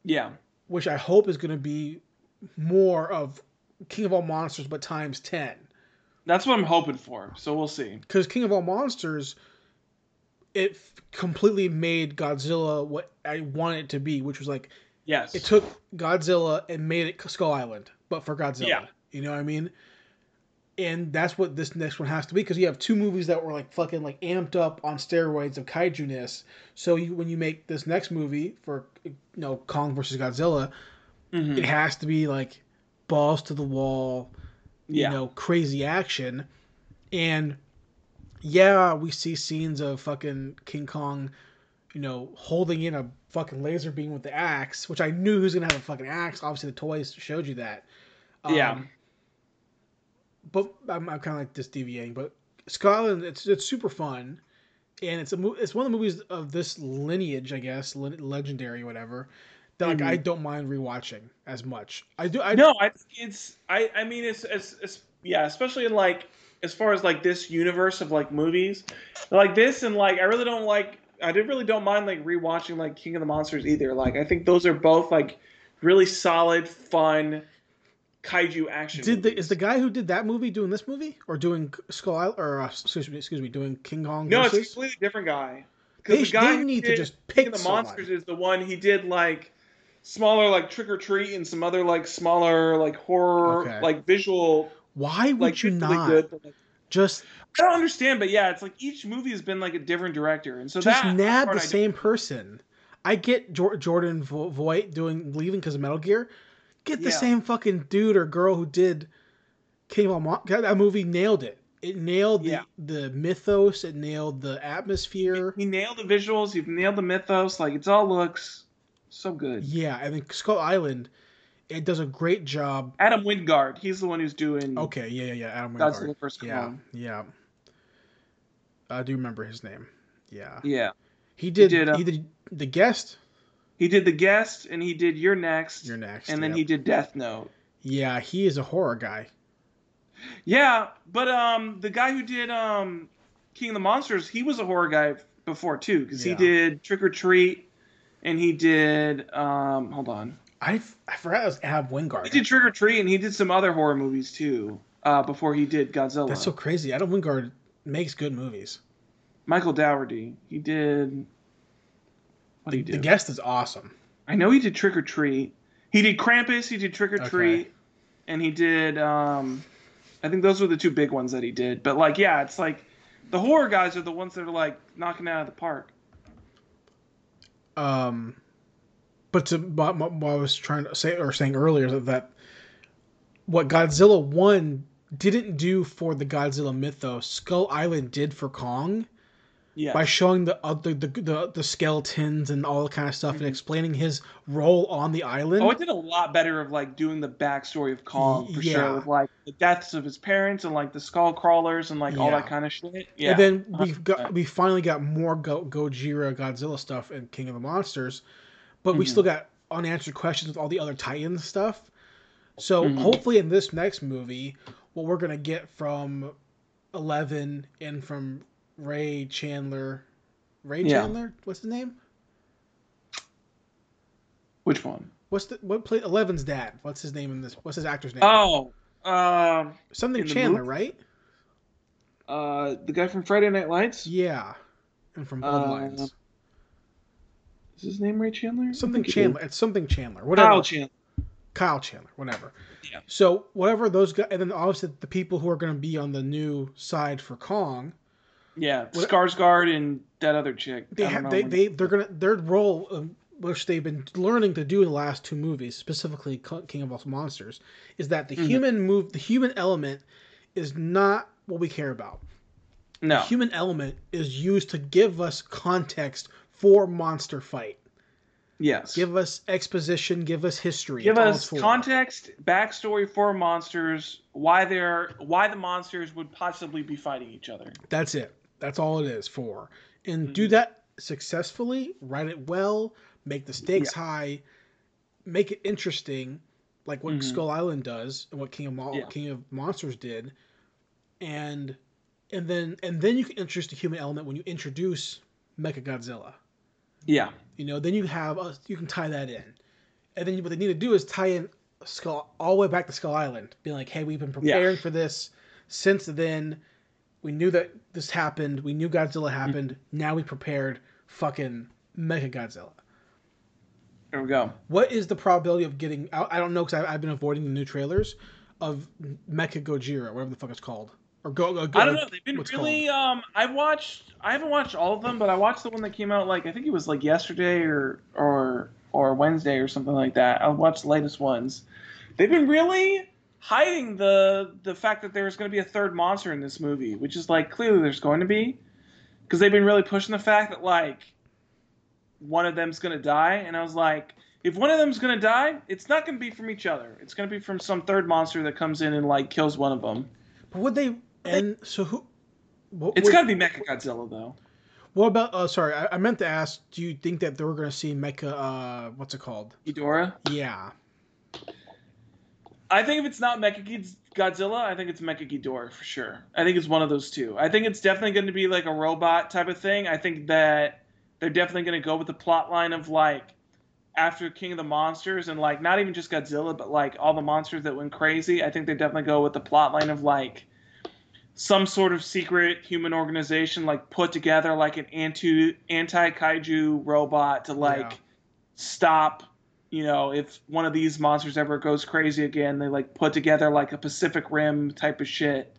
Yeah. Which I hope is going to be more of King of All Monsters, but times ten. That's what I'm hoping for, so we'll see. Because King of All Monsters, it completely made Godzilla what I wanted it to be, which was like, yes, it took Godzilla and made it Skull Island, but for Godzilla. Yeah. You know what I mean? And that's what this next one has to be, because you have two movies that were like fucking like amped up on steroids of kaiju-ness. So you, when you make this next movie for, you know, Kong versus Godzilla, mm-hmm. it has to be like balls to the wall. Yeah. You know, crazy action. And yeah, we see scenes of fucking King Kong, you know, holding in a fucking laser beam with the axe, which I knew he was going to have a fucking axe. Obviously, the toys showed you that. Um, yeah. But I'm, I'm kind of like just deviating. But Scotland, it's it's super fun. And it's a mo- it's one of the movies of this lineage, I guess, le- legendary, whatever, that like, mm-hmm. I don't mind rewatching as much. I do. I no, I, it's. I. I mean, it's, it's. It's. Yeah, especially in like as far as like this universe of like movies, like this and like I really don't like. I did really don't mind like rewatching like King of the Monsters either. Like I think those are both like really solid, fun kaiju action. Did the, is the guy who did that movie doing this movie or doing Skull Island or uh, excuse me, excuse me, doing King Kong? No, versus? It's a completely different guy. Because the guy they need to just pick King of the Monsters is the one he did like. Smaller, like Trick or Treat, and some other like smaller, like horror, okay. like visual. Why would like, you not good, but, like, just? I don't understand, but yeah, it's like each movie has been like a different director, and so just that nab the I same don't... person. I get jo- Jordan Vo- Voight doing leaving because of Metal Gear. Get the yeah. same fucking dude or girl who did King of All Monsters. That movie nailed it. It nailed the, yeah. the mythos. It nailed the atmosphere. He nailed the visuals. He nailed the mythos. Like it's all looks. So good. Yeah, I think Skull Island, it does a great job. Adam Wingard, he's the one who's doing... Okay, yeah, yeah, yeah, Adam Wingard. That's the first one. Yeah, yeah. I do remember his name. Yeah. Yeah. He did He did, uh, he did The Guest. He did The Guest, and he did You're Next. You're Next, And then yep. he did Death Note. Yeah, he is a horror guy. Yeah, but um, the guy who did um, King of the Monsters, he was a horror guy before, too, because yeah. he did Trick or Treat. And he did, um, hold on. I, f- I forgot it was Ab Wingard. He did Trick or Treat, and he did some other horror movies, too, uh, before he did Godzilla. That's so crazy. Adam Wingard makes good movies. Michael Dougherty. He did... What did he do? The Guest is awesome. I know he did Trick or Treat. He did Krampus, he did Trick or Treat, okay. and he did, um... I think those were the two big ones that he did. But, like, yeah, it's like... The horror guys are the ones that are, like, knocking it out of the park. Um, but to what I was trying to say or saying earlier that, that what Godzilla one didn't do for the Godzilla mythos, Skull Island did for Kong. Yeah. By showing the other the, the the skeletons and all that kind of stuff mm-hmm. and explaining his role on the island. Oh, it did a lot better of like doing the backstory of Kong for yeah. sure, with like the deaths of his parents and like the skull crawlers and like yeah. all that kind of shit. Yeah. And then we got we finally got more Go- Gojira Godzilla stuff and King of the Monsters, but mm-hmm. we still got unanswered questions with all the other tie-in stuff. So mm-hmm. hopefully in this next movie, what we're gonna get from Eleven and from Ray Chandler, Ray yeah. Chandler. What's his name? Which one? What's the what play? Eleven's dad. What's his name in this? What's his actor's name? Oh, um, uh, something Chandler, right? Uh, the guy from Friday Night Lights? Yeah. And from Bloodlines. Uh, is his name Ray Chandler? Something Chandler. It it's something Chandler. Whatever. Kyle Chandler. Kyle Chandler. Whatever. Yeah. So, whatever those guys... And then, obviously, the people who are going to be on the new side for Kong... Yeah. What, Skarsgård and that other chick. They have, they, they, they're gonna, their role... Um, which they've been learning to do in the last two movies, specifically King of All Monsters, is that the mm-hmm. human move, the human element is not what we care about. No. The human element is used to give us context for monster fight. Yes. Give us exposition, give us history. Give us context, backstory for monsters, why they're why the monsters would possibly be fighting each other. That's it. That's all it is for. And mm-hmm. do that successfully, write it well, make the stakes yeah. high, make it interesting, like what mm-hmm. Skull Island does and what King of Mo- yeah. King of Monsters did, and and then and then you can introduce the human element when you introduce Mechagodzilla. Yeah, you know, then you have uh, you can tie that in, and then what they need to do is tie in Skull all the way back to Skull Island, being like, hey, we've been preparing yeah. for this since then. We knew that this happened. We knew Godzilla happened. Mm-hmm. Now we prepared fucking Mechagodzilla. There we go. What is the probability of getting... I don't know, because I've been avoiding the new trailers of Mecha Gojira, whatever the fuck it's called. Or Go... Go, Go I don't know. They've been really... Um, I watched... I haven't watched all of them, but I watched the one that came out, like, I think it was, like, yesterday or or or Wednesday or something like that. I watched the latest ones. They've been really hiding the the fact that there's going to be a third monster in this movie, which is, like, clearly there's going to be. Because they've been really pushing the fact that, like... one of them's going to die, and I was like, if one of them's going to die, it's not going to be from each other. It's going to be from some third monster that comes in and, like, kills one of them. But would they... And so who... What, it's got to be Mechagodzilla, though. What about... Uh, sorry, I, I meant to ask, do you think that they were going to see Mecha... Uh, what's it called? Ghidorah? Yeah. I think if it's not Mechagodzilla, I think it's Mechaghidorah, for sure. I think it's one of those two. I think it's definitely going to be, like, a robot type of thing. I think that... They're definitely going to go with the plot line of, like, after King of the Monsters and, like, not even just Godzilla, but, like, all the monsters that went crazy. I think they definitely go with the plot line of, like, some sort of secret human organization, like, put together, like, an anti, anti-kaiju robot to, like, yeah. stop, you know, if one of these monsters ever goes crazy again, they, like, put together, like, a Pacific Rim type of shit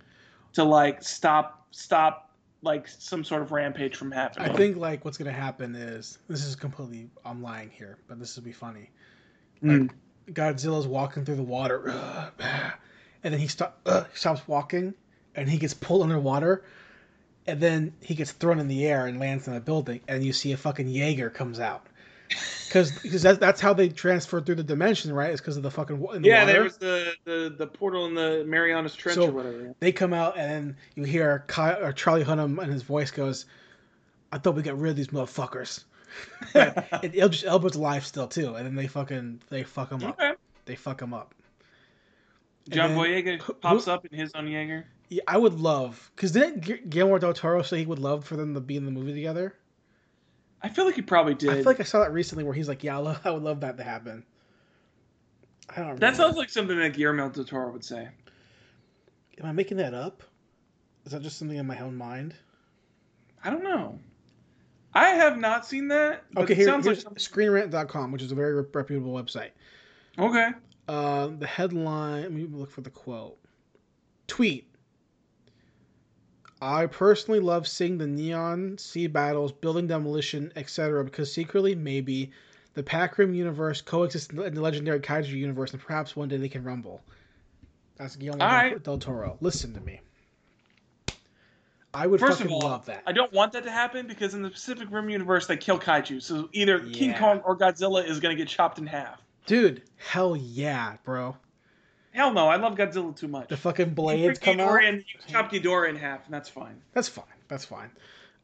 to, like, stop, stop. like, some sort of rampage from happening. I think, like, what's going to happen is... This is completely... I'm lying here, but this will be funny. Like, mm. Godzilla's walking through the water. Uh, and then he stop, uh, stops walking, and he gets pulled underwater, and then he gets thrown in the air and lands in a building, and you see a fucking Jaeger comes out. Because that's, that's how they transfer through the dimension, right? It's because of the fucking in the yeah, water. Yeah, there was the, the, the portal in the Marianas Trench so or whatever. Yeah. They come out, and you hear Kyle, or Charlie Hunnam, and his voice goes, "I thought we got rid of these motherfuckers." And Eldritch Elba's alive still too, and then they fucking they fuck him up. Okay. They fuck him up. And John Boyega pops who, up in his own Jaeger. Yeah, I would love because didn't Guillermo del Toro say he would love for them to be in the movie together? I feel like he probably did. I feel like I saw that recently where he's like, yeah, I, love, I would love that to happen. I don't remember. That sounds like something that Guillermo del Toro would say. Am I making that up? Is that just something in my own mind? I don't know. I have not seen that. Okay, here, sounds here's like screen rant dot com, which is a very reputable website. Okay. Uh, the headline, let me look for the quote. Tweet. I personally love seeing the neon sea battles, building demolition, et cetera, because secretly, maybe, the Pac Rim universe coexists in the legendary kaiju universe, and perhaps one day they can rumble. That's Guillermo right. del Toro. Listen to me. I would First fucking of all, love that. I don't want that to happen because in the Pacific Rim universe, they kill kaiju, so either yeah. King Kong or Godzilla is going to get chopped in half. Dude, hell yeah, bro. Hell no, I love Godzilla too much. The fucking blades come out. And you chop Ghidorah in half, and that's fine. That's fine. That's fine.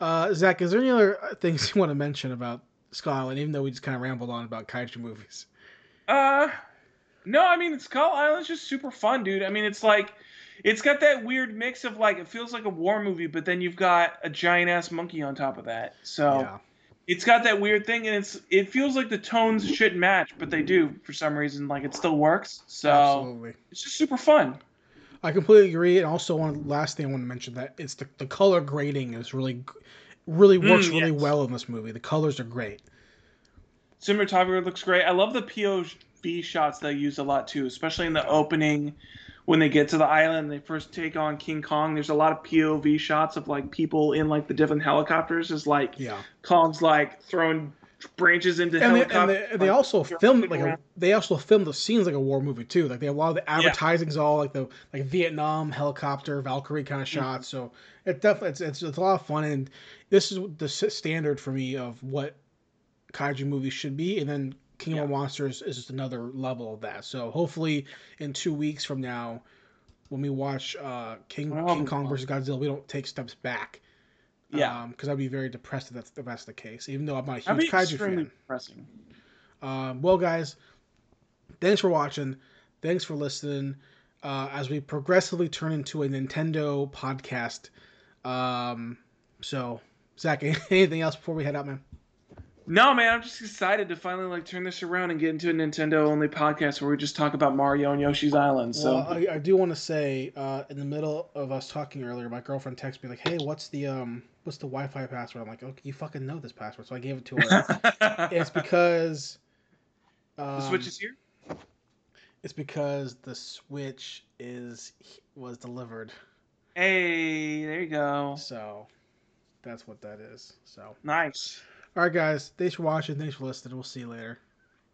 Uh, Zach, is there any other things you want to mention about Skull Island, even though we just kind of rambled on about kaiju movies? Uh, no, I mean, Skull Island's just super fun, dude. I mean, it's like, it's got that weird mix of, like, it feels like a war movie, but then you've got a giant-ass monkey on top of that. So yeah. It's got that weird thing, and it's it feels like the tones shouldn't match, but they do for some reason. Like, it still works. So Absolutely. It's just super fun. I completely agree. And also, one last thing I want to mention that it's the, the color grading is really, really works mm, yes. really well in this movie. The colors are great. Cinematography looks great. I love the P O V shots they use a lot too, especially in the opening when they get to the island. They first take on King Kong. There's a lot of P O V shots of like people in like the different helicopters. Is like yeah. Kong's like throwing branches into and helicopters. They, and they, like, they also filmed like a, they also filmed the scenes like a war movie too. Like they have a lot of the advertising's yeah. all like the like Vietnam helicopter Valkyrie kind of shots. Mm-hmm. So it definitely it's, it's it's a lot of fun, and this is the standard for me of what kaiju movies should be, and then Kingdom yeah. of Monsters is just another level of that. So hopefully in two weeks from now, when we watch uh, King, oh, King Kong versus Godzilla, we don't take steps back. Yeah, because um, I'd be very depressed if that's, if that's the case, even though I'm not a huge kaiju fan. Depressing. Um, well, guys, thanks for watching. Thanks for listening. Uh, as we progressively turn into a Nintendo podcast. Um, so, Zach, anything else before we head out, man? No, man, I'm just excited to finally like turn this around and get into a Nintendo-only podcast where we just talk about Mario and Yoshi's Island. So well, I, I do want to say, uh, in the middle of us talking earlier, my girlfriend texted me like, "Hey, what's the um, what's the Wi-Fi password?" I'm like, "Oh, you fucking know this password," so I gave it to her. It's because um, the Switch is here. It's because the Switch is was delivered. Hey, there you go. So that's what that is. So nice. All right, guys. Thanks for watching. Thanks for listening. We'll see you later.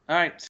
All right.